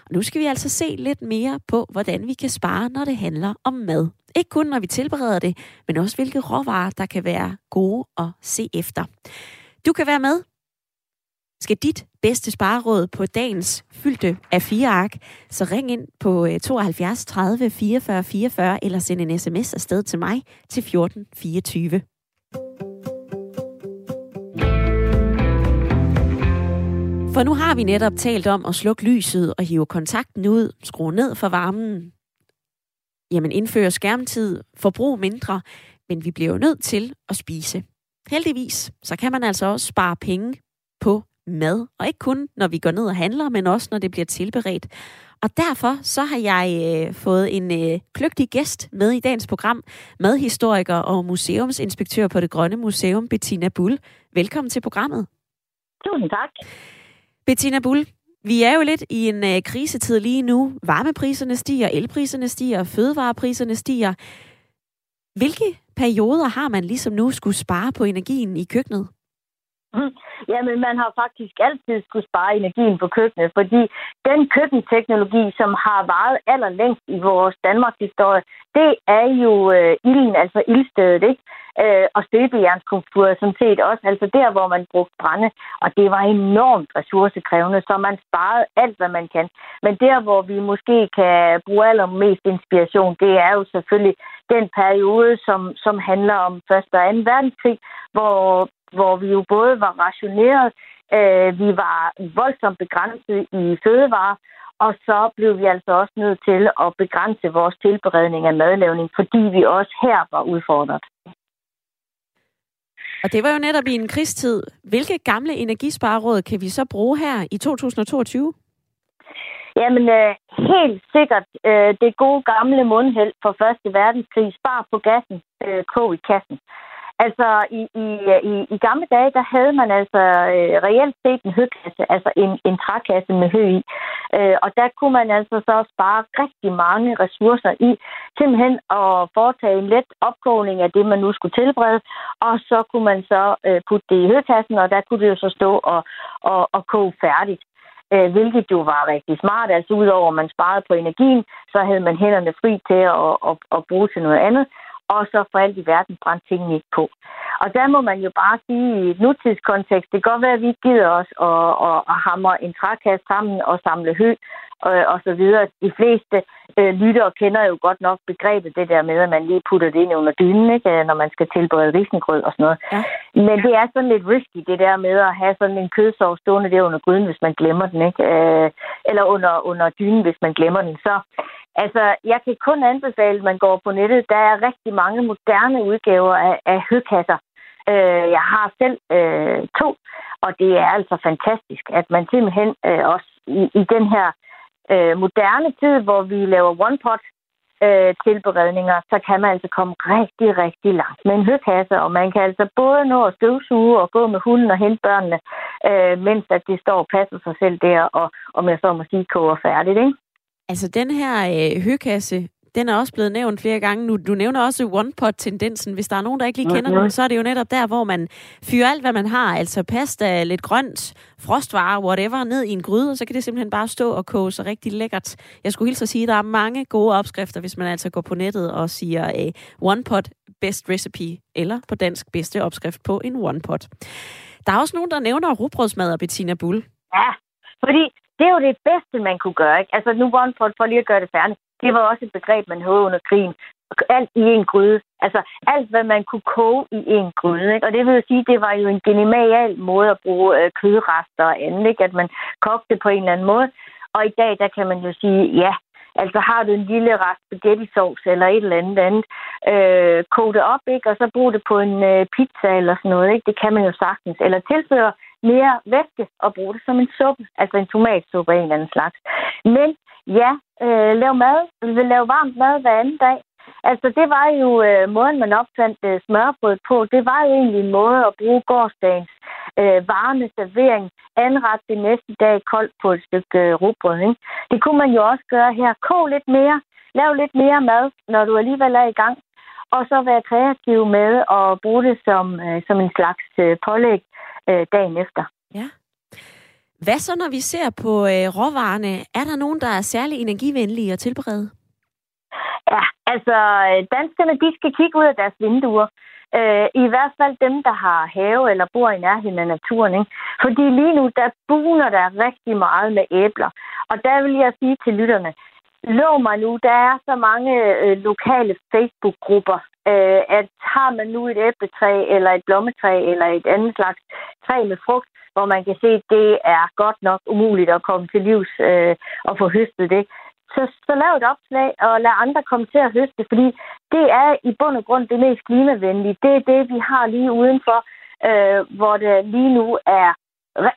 Og nu skal vi altså se lidt mere på, hvordan vi kan spare, når det handler om mad. Ikke kun, når vi tilbereder det, men også hvilke råvarer, der kan være gode at se efter. Du kan være med. Skal dit bedste spareråd på dagens fyldte af fire ark, så ring ind på tooghalvfjerds tredive fireogfyrre fireogfyrre eller send en sms afsted til mig til fjorten fireogtyve. For nu har vi netop talt om at slukke lyset og hive kontakten ud, skrue ned for varmen, jamen indføre skærmtid, forbrug mindre, men vi bliver jo nødt til at spise. Heldigvis, så kan man altså også spare penge på mad. Og ikke kun, når vi går ned og handler, men også, når det bliver tilberedt. Og derfor så har jeg øh, fået en øh, kløgtig gæst med i dagens program, madhistoriker og museumsinspektør på Det Grønne Museum, Bettina Bull. Velkommen til programmet. Tusind tak. Bettina Bull, vi er jo lidt i en øh, krisetid lige nu. Varmepriserne stiger, elpriserne stiger, fødevarepriserne stiger. Hvilke perioder har man ligesom nu skulle spare på energien i køkkenet? Jamen, man har faktisk altid skulle spare energien på køkkenet, fordi den køkkenteknologi, som har varet allerlængst i vores Danmarks historie, det er jo øh, ilden, altså ildstedet, ikke? Øh, og støbejernskomfurer sådan set også, altså der, hvor man brugte brænde, og det var enormt ressourcekrævende, så man sparede alt, hvad man kan. Men der, hvor vi måske kan bruge allermest inspiration, det er jo selvfølgelig den periode, som, som handler om første og anden verdenskrig, hvor hvor vi jo både var rationeret, øh, vi var voldsomt begrænset i fødevarer, og så blev vi altså også nødt til at begrænse vores tilberedning af madlavning, fordi vi også her var udfordret. Og det var jo netop i en krigstid. Hvilke gamle energispareråd kan vi så bruge her i to tusind og toogtyve? Jamen, øh, helt sikkert øh, det gode gamle mundheld fra første verdenskrig, spar på gassen, øh, kog i kassen. Altså, i, i, i, i gamle dage, der havde man altså øh, reelt set en høkasse, altså en, en trækasse med hø i. Øh, og der kunne man altså så spare rigtig mange ressourcer i, simpelthen at foretage en let opkogning af det, man nu skulle tilberede, og så kunne man så øh, putte det i høkassen, og der kunne det jo så stå og, og, og koge færdigt. Hvilket jo var rigtig smart. Altså udover at man sparede på energien, så havde man hænderne fri til at, at, at bruge til noget andet. Og så for alt i verden brændte tingene ikke på. Og der må man jo bare sige, i et nutidskontekst, det kan godt være, at vi ikke gider os at, at, at hamre en trækasse sammen og samle hø øh, og så videre. De fleste øh, lyttere kender jo godt nok begrebet, det der med, at man lige putter det ind under dynen, ikke? Når man skal tilberede risengrød og sådan noget. Ja. Men det er sådan lidt risky, det der med at have sådan en kødsovs stående der under gryden, hvis man glemmer den, ikke? Øh, eller under, under dynen, hvis man glemmer den. Så altså, jeg kan kun anbefale, at man går på nettet. Der er rigtig mange moderne udgaver af, af høkasser. Øh, jeg har selv øh, to, og det er altså fantastisk, at man simpelthen øh, også i, i den her øh, moderne tid, hvor vi laver one-pot øh, tilberedninger, så kan man altså komme rigtig, rigtig langt med en høkasse, og man kan altså både nå at støvsuge og gå med hunden og hente børnene, øh, mens at det står og passer sig selv der, og om jeg så må sige, koger færdigt, ikke? Altså, den her øh, høkasse, den er også blevet nævnt flere gange nu. Du nævner også one-pot-tendensen. Hvis der er nogen, der ikke lige kender mm-hmm. den, så er det jo netop der, hvor man fyrer alt, hvad man har. Altså pasta, lidt grønt, frostvarer, whatever, ned i en gryde, og så kan det simpelthen bare stå og koge sig rigtig lækkert. Jeg skulle hilse at sige, at der er mange gode opskrifter, hvis man altså går på nettet og siger øh, one-pot best recipe, eller på dansk bedste opskrift på en one-pot. Der er også nogen, der nævner rugbrødsmad og Bettina Bull. Ja, fordi det er jo det bedste, man kunne gøre, ikke? Altså, nu one pot, for lige at gøre det færdigt. Det var også et begreb, man havde under krigen. Alt i en gryde. Altså, alt, hvad man kunne koge i en gryde, ikke? Og det vil jo sige, det var jo en genial måde at bruge øh, kødrester og andet, ikke? At man kogte på en eller anden måde, Og i dag, der kan man jo sige, ja, altså har du en lille rest spaghetti-sovs eller et eller andet andet, øh, kog det op, ikke? Og så brug det på en øh, pizza eller sådan noget, ikke? Det kan man jo sagtens. Eller tilføre mere væske og bruge det som en suppe, altså en tomatsuppe af en eller anden slags. Men ja, øh, lav mad. Vi vil lave varmt mad hver anden dag. Altså, det var jo øh, måden, man opfandt øh, smørbrød på. Det var jo egentlig en måde at bruge gårdsdagens øh, varme servering, anrette det næste dag koldt på et stykke øh, rugbrød, ikke? Det kunne man jo også gøre her. Kog lidt mere, lav lidt mere mad, når du alligevel er i gang. Og så være kreativ med at bruge det som, øh, som en slags øh, pålæg øh, dagen efter. Ja. Hvad så, når vi ser på øh, råvarerne? Er der nogen, der er særlig energivenlige at tilberede? Ja, altså danskerne, de skal kigge ud af deres vinduer. Øh, I hvert fald dem, der har have eller bor i nærheden af naturen, ikke? Fordi lige nu, der buner der rigtig meget med æbler. Og der vil jeg sige til lytterne, lov mig nu, der er så mange øh, lokale Facebook-grupper, øh, at har man nu et æbletræ eller et blommetræ eller et andet slags træ med frugt, hvor man kan se, at det er godt nok umuligt at komme til livs øh, og få høstet det. Så, så lav et opslag og lad andre komme til at høste, fordi det er i bund og grund det mest klimavenlige. Det er det, vi har lige udenfor, øh, hvor det lige nu er,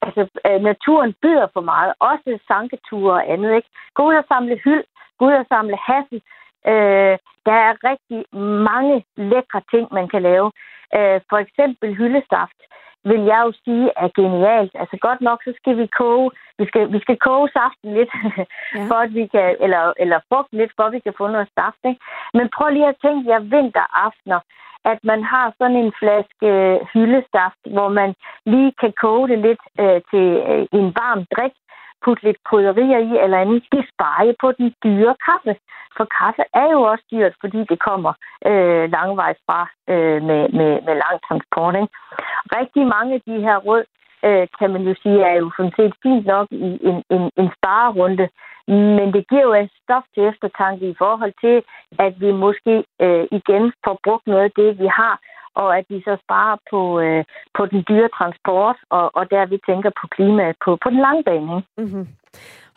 altså naturen byder for meget, også sanketure og andet, ikke? Gå ud og samle hyld, gå ud og samle hassel. Øh, der er rigtig mange lækre ting, man kan lave. Øh, for eksempel hyldestaft vil jeg jo sige er genialt. Altså godt nok, så skal vi koge, vi skal, vi skal koge saften lidt, ja. for at vi kan, eller, eller frugten lidt, for at vi kan få noget saft, ikke? Men prøv lige at tænke jer vinteraftener, at man har sådan en flaske øh, hyldestaft, hvor man lige kan koge det lidt øh, til øh, en varm drik, putte lidt krydderier i eller andet. Det sparer på den dyre kaffe. For kaffe er jo også dyrt, fordi det kommer øh, langvejs fra øh, med, med, med lang transport, ikke? Rigtig mange af de her råd, øh, kan man jo sige, er jo sådan set fint nok i en, en, en sparerunde. Men det giver jo en stof til eftertanke i forhold til, at vi måske øh, igen får brugt noget af det, vi har, og at vi så sparer på, øh, på den dyre transport, og, og der vi tænker på klimaet på, på den lange bane, ikke? Mm-hmm.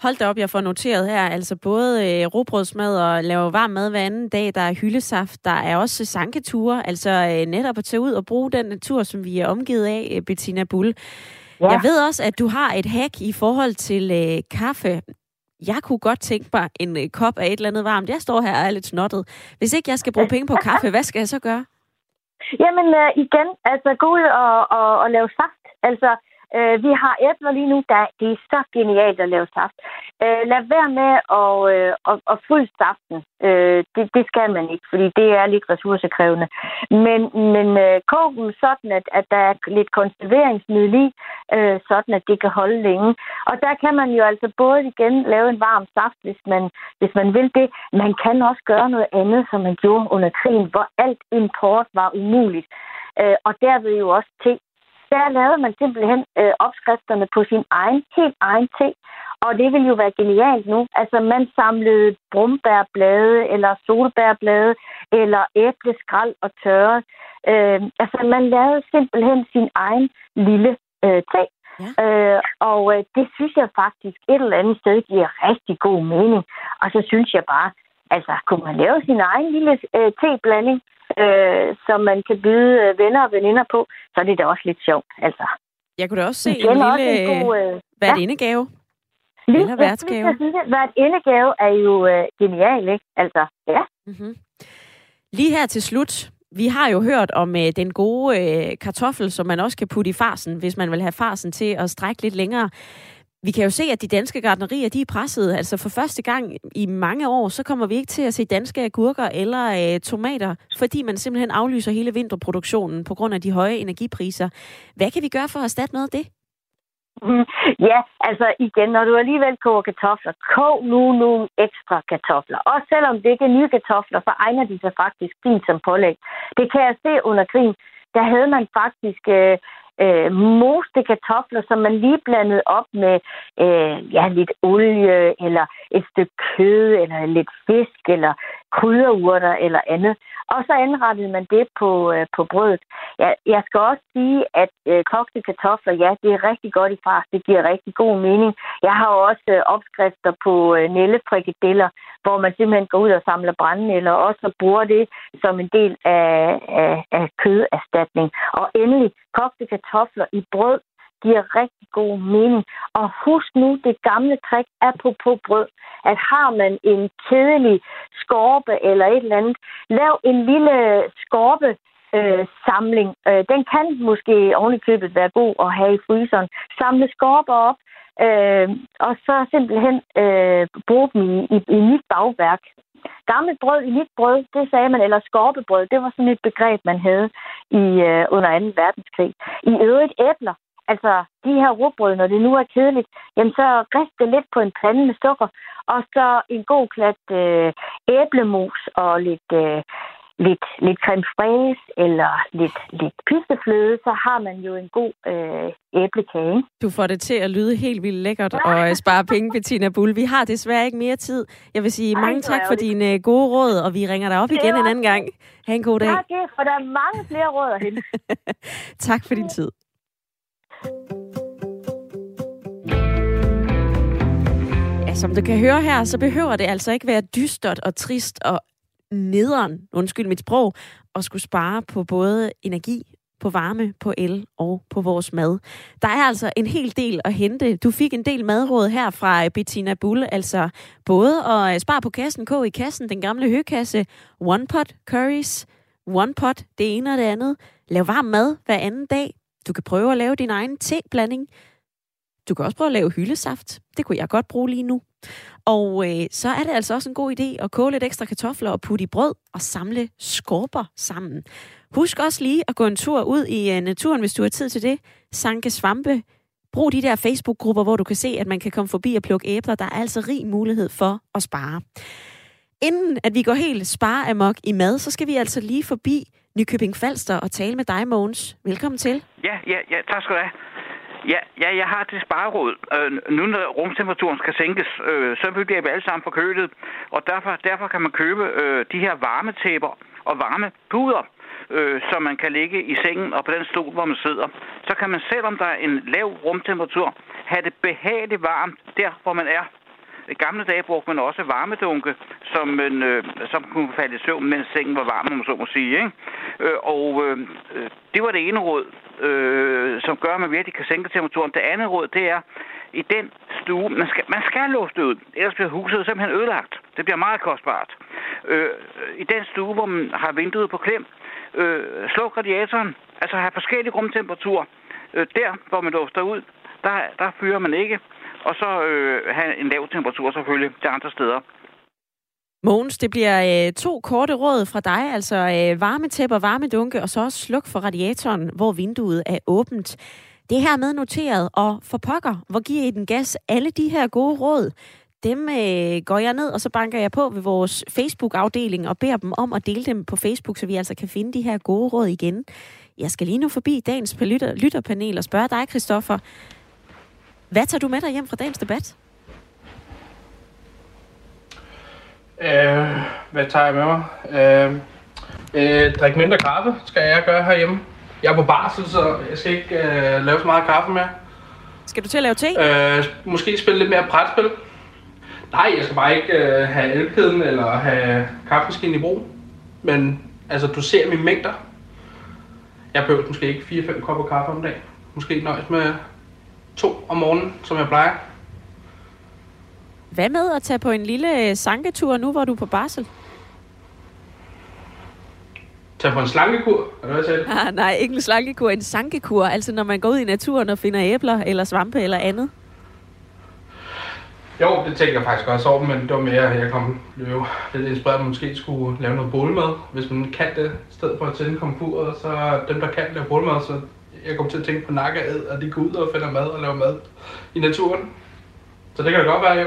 Hold da op, jeg får noteret her, altså både øh, rugbrødsmad og lave varm mad hver anden dag, der er hyldesaft, der er også sanketure, altså øh, netop at tage ud og bruge den natur, som vi er omgivet af, øh, Bettina Bull. Ja. Jeg ved også, at du har et hack i forhold til øh, kaffe. Jeg kunne godt tænke mig en øh, kop af et eller andet varmt. Jeg står her og er lidt snottet. Hvis ikke jeg skal bruge penge på kaffe, hvad skal jeg så gøre? Jamen øh, igen, altså gå ud og, og, og lave saft. Altså, øh, vi har æbler lige nu, der det er så genialt at lave saft. Øh, lad være med at øh, og, og fryse saften. Øh, det, det skal man ikke, fordi det er lidt ressourcekrævende. Men, men øh, kog dem sådan, at, at der er lidt konserveringsmiddel i, øh, sådan at det kan holde længe. Og der kan man jo altså både igen lave en varm saft, hvis man, hvis man vil det. Man kan også gøre noget andet, som man gjorde under krigen, hvor alt import var umuligt. Øh, og derved jo også te. Der lavede man simpelthen øh, opskrifterne på sin egen, helt egen te. Og det ville jo være genialt nu. Altså, man samlede brumbærblade, eller solbærblade, eller æbleskræl og tørre. Øh, altså, man lavede simpelthen sin egen lille øh, te. Ja. Øh, og øh, det synes jeg faktisk et eller andet sted giver rigtig god mening. Og så synes jeg bare, altså, kunne man lave sin egen lille øh, teblanding, øh, som man kan byde øh, venner og veninder på, så er det da også lidt sjovt, altså. Jeg kunne da også se en lille en god, øh, værtindegave. Ja. Eller værtsgave. Værtindegave er jo øh, genial, ikke? Altså, ja. Mm-hmm. Lige her til slut, vi har jo hørt om øh, den gode øh, kartoffel, som man også kan putte i farsen, hvis man vil have farsen til at strække lidt længere. Vi kan jo se, at de danske gartnerier, de er pressede. Altså for første gang i mange år, så kommer vi ikke til at se danske agurker eller øh, tomater, fordi man simpelthen aflyser hele vinterproduktionen på grund af de høje energipriser. Hvad kan vi gøre for at erstatte noget af det? Ja, altså igen, når du alligevel koger kartofler, kog nu nogle ekstra kartofler. Og selvom det ikke er nye kartofler, så egner de sig faktisk fint som pålæg. Det kan jeg se under krigen. Der havde man faktisk Øh, Øh, moste kartofler, som man lige blandede op med øh, ja, lidt olie, eller et stykke kød, eller lidt fisk, eller krydderurter eller andet. Og så anrettede man det på, øh, på brødet. Jeg, jeg skal også sige, at øh, kogte kartofler, ja, det er rigtig godt i fars. Det giver rigtig god mening. Jeg har også øh, opskrifter på øh, nællefrikadeller, hvor man simpelthen går ud og samler brændenælder, og så bruger det som en del af, af, af køderstatning. Og endelig, kogte kartofler i brød giver rigtig god mening. Og husk nu, det gamle trick er på, på brød, at har man en kedelig skorpe eller et eller andet, lav en lille skorpe øh, samling. Øh, den kan måske ovenikøbet være god at have i fryseren. Samle skorper op, øh, og så simpelthen øh, bruge dem i, i, i nyt bagværk. Gammelt brød i nyt brød, det sagde man, eller skorpebrød, det var sådan et begreb, man havde i, øh, under anden verdenskrig. I øvrigt æbler. Altså, de her rugbrød, når det nu er kedeligt, jamen så rist det lidt på en pande med sukker, og så en god klat øh, æblemos og lidt, øh, lidt, lidt creme fraise eller lidt, lidt pistefløde, så har man jo en god øh, æblekage. Du får det til at lyde helt vildt lækkert og spare penge, Bettina Bull. Vi har desværre ikke mere tid. Jeg vil sige Ej, mange tak for dine gode råd, og vi ringer dig op igen en anden gang. Ha' en god dag. Tak, for der er mange flere råd at hente. Tak for din tid. Ja, som du kan høre her, så behøver det altså ikke være dystert og trist og nederen, undskyld mit sprog, at skulle spare på både energi, på varme, på el og på vores mad. Der er altså en hel del at hente. Du fik en del madråd her fra Bettina Bull, altså både at spare på kassen, kog i kassen, den gamle høkasse, one pot curries, one pot, det ene og det andet, lav varm mad hver anden dag. Du kan prøve at lave din egen teblanding. Du kan også prøve at lave hyldesaft. Det kunne jeg godt bruge lige nu. Og øh, så er det altså også en god idé at koge lidt ekstra kartofler og putte i brød og samle skorper sammen. Husk også lige at gå en tur ud i naturen, hvis du har tid til det. Sanke svampe. Brug de der Facebook-grupper, hvor du kan se, at man kan komme forbi og plukke æbler. Der er altså rig mulighed for at spare. Inden at vi går helt spareamok i mad, så skal vi altså lige forbi Nykøbing Falster og tale med dig, Mogens. Velkommen til. Ja, ja, ja, tak skal du have. Ja, ja, jeg har det spareråd. Øh, nu når rumtemperaturen skal sænkes, øh, så bliver vi alle sammen forkølet, og derfor, derfor kan man købe øh, de her varmetæpper og varmepuder, øh, som man kan ligge i sengen og på den stol, hvor man sidder. Så kan man, selvom der er en lav rumtemperatur, have det behageligt varmt der, hvor man er. I gamle dage brugte man også varmedunke, som, man, øh, som kunne falde i søvn, mens sengen var varm, om man så må sige. Ikke? Øh, og øh, det var det ene råd, øh, som gør, at man virkelig kan sænke temperaturen. Det andet råd, det er, i den stue, man skal, man skal lufte ud, ellers bliver huset simpelthen ødelagt. Det bliver meget kostbart. Øh, I den stue, hvor man har vinduet på klem, øh, sluk radiatoren, altså have forskellige rumtemperaturer. Øh, der, hvor man lufter ud, der, der fyrer man ikke. Og så øh, have en lav temperatur selvfølgelig til andre steder. Mogens, det bliver øh, to korte råd fra dig, altså øh, varmetæpper, varmedunke, og så også sluk for radiatoren, hvor vinduet er åbent. Det her med noteret, og for pokker, hvor giver I den gas? Alle de her gode råd, dem øh, går jeg ned, og så banker jeg på ved vores Facebook-afdeling og beder dem om at dele dem på Facebook, så vi altså kan finde de her gode råd igen. Jeg skal lige nu forbi dagens lytter- lytterpanel og spørge dig, Christoffer. Hvad tager du med dig hjem fra dagens debat? Øh, hvad tager jeg med mig? Øh, øh, drik mindre kaffe, skal jeg gøre herhjemme. Jeg er på barsel, så jeg skal ikke øh, lave så meget kaffe mere. Skal du til at lave te? Øh, måske spille lidt mere brætspil. Nej, jeg skal bare ikke øh, have elkæden eller have kaffemaskinen i brug. Men altså, doser mine mængder. Jeg behøver måske ikke fire til fem kopper kaffe om dagen. Måske nøjes med to om morgenen, som jeg plejer. Hvad med at tage på en lille sanketur nu, hvor du er på barsel? Tag på en slankekur? Er det, hvad jeg sagde? Ah, nej, ikke en slankekur, en sankekur. Altså når man går ud i naturen og finder æbler eller svampe eller andet. Jo, det tænker jeg faktisk også over, men det var mere, at jeg kom løbe lidt inspireret, at man måske skulle lave noget bålmad. Hvis man kan det, i stedet for at tænde komfuret, så dem, der kan lave bålmad, så jeg kom til at tænke på nakkeræd, og de går ud og finder mad og laver mad i naturen. Så det kan det godt være, jo.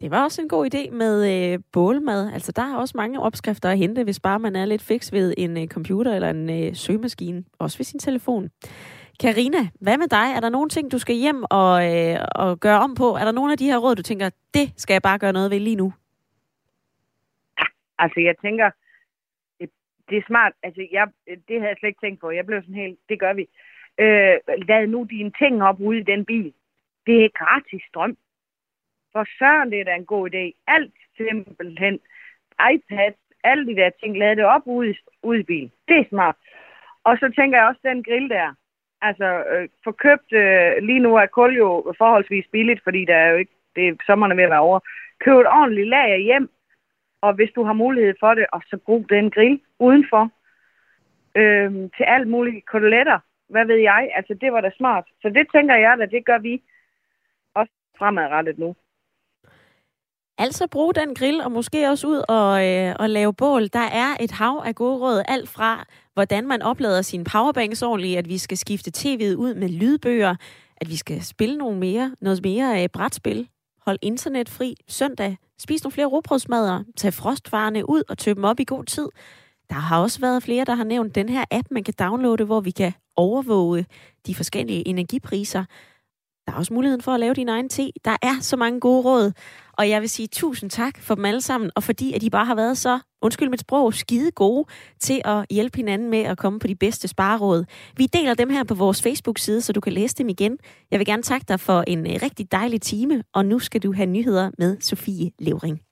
Det var også en god idé med øh, bålmad. Altså, der er også mange opskrifter at hente, hvis bare man er lidt fiks ved en øh, computer eller en øh, søgemaskine. Også ved sin telefon. Carina, hvad med dig? Er der nogle ting, du skal hjem og, øh, og gøre om på? Er der nogle af de her råd, du tænker, det skal jeg bare gøre noget ved lige nu? Altså, jeg tænker, det, det er smart. Altså, jeg, det havde jeg slet ikke tænkt på. Jeg blev sådan helt, det gør vi. Øh, lad nu dine ting op ude i den bil. Det er gratis strøm. For Søren, det er da en god idé. Alt simpelthen. iPad, alle de der ting, lad det op ude, ude i bilen. Det er smart. Og så tænker jeg også, den grill der. Altså, øh, få købt, øh, lige nu er kul jo forholdsvis billigt, fordi der er jo ikke, det er sommeren ved at være over. Køb et ordentligt lager hjem, og hvis du har mulighed for det, og så brug den grill udenfor øh, til alt mulige koteletter. Hvad ved jeg? Altså, det var da smart. Så det tænker jeg da, det gør vi også fremadrettet nu. Altså brug den grill, og måske også ud og, øh, og lave bål. Der er et hav af gode råd, alt fra hvordan man oplader sine powerbanks ordentligt, at vi skal skifte tv'et ud med lydbøger, at vi skal spille nogle mere, noget mere øh, brætspil, hold internet fri søndag, spis nogle flere rugbrødsmadder, tag frostvarerne ud og tøb dem op i god tid. Der har også været flere, der har nævnt den her app, man kan downloade, hvor vi kan overvåge de forskellige energipriser. Der er også muligheden for at lave din egen te. Der er så mange gode råd, og jeg vil sige tusind tak for dem alle sammen, og fordi at I bare har været så, undskyld mit sprog, skide gode til at hjælpe hinanden med at komme på de bedste spareråd. Vi deler dem her på vores Facebook-side, så du kan læse dem igen. Jeg vil gerne takke dig for en rigtig dejlig time, og nu skal du have nyheder med Sofie Levering.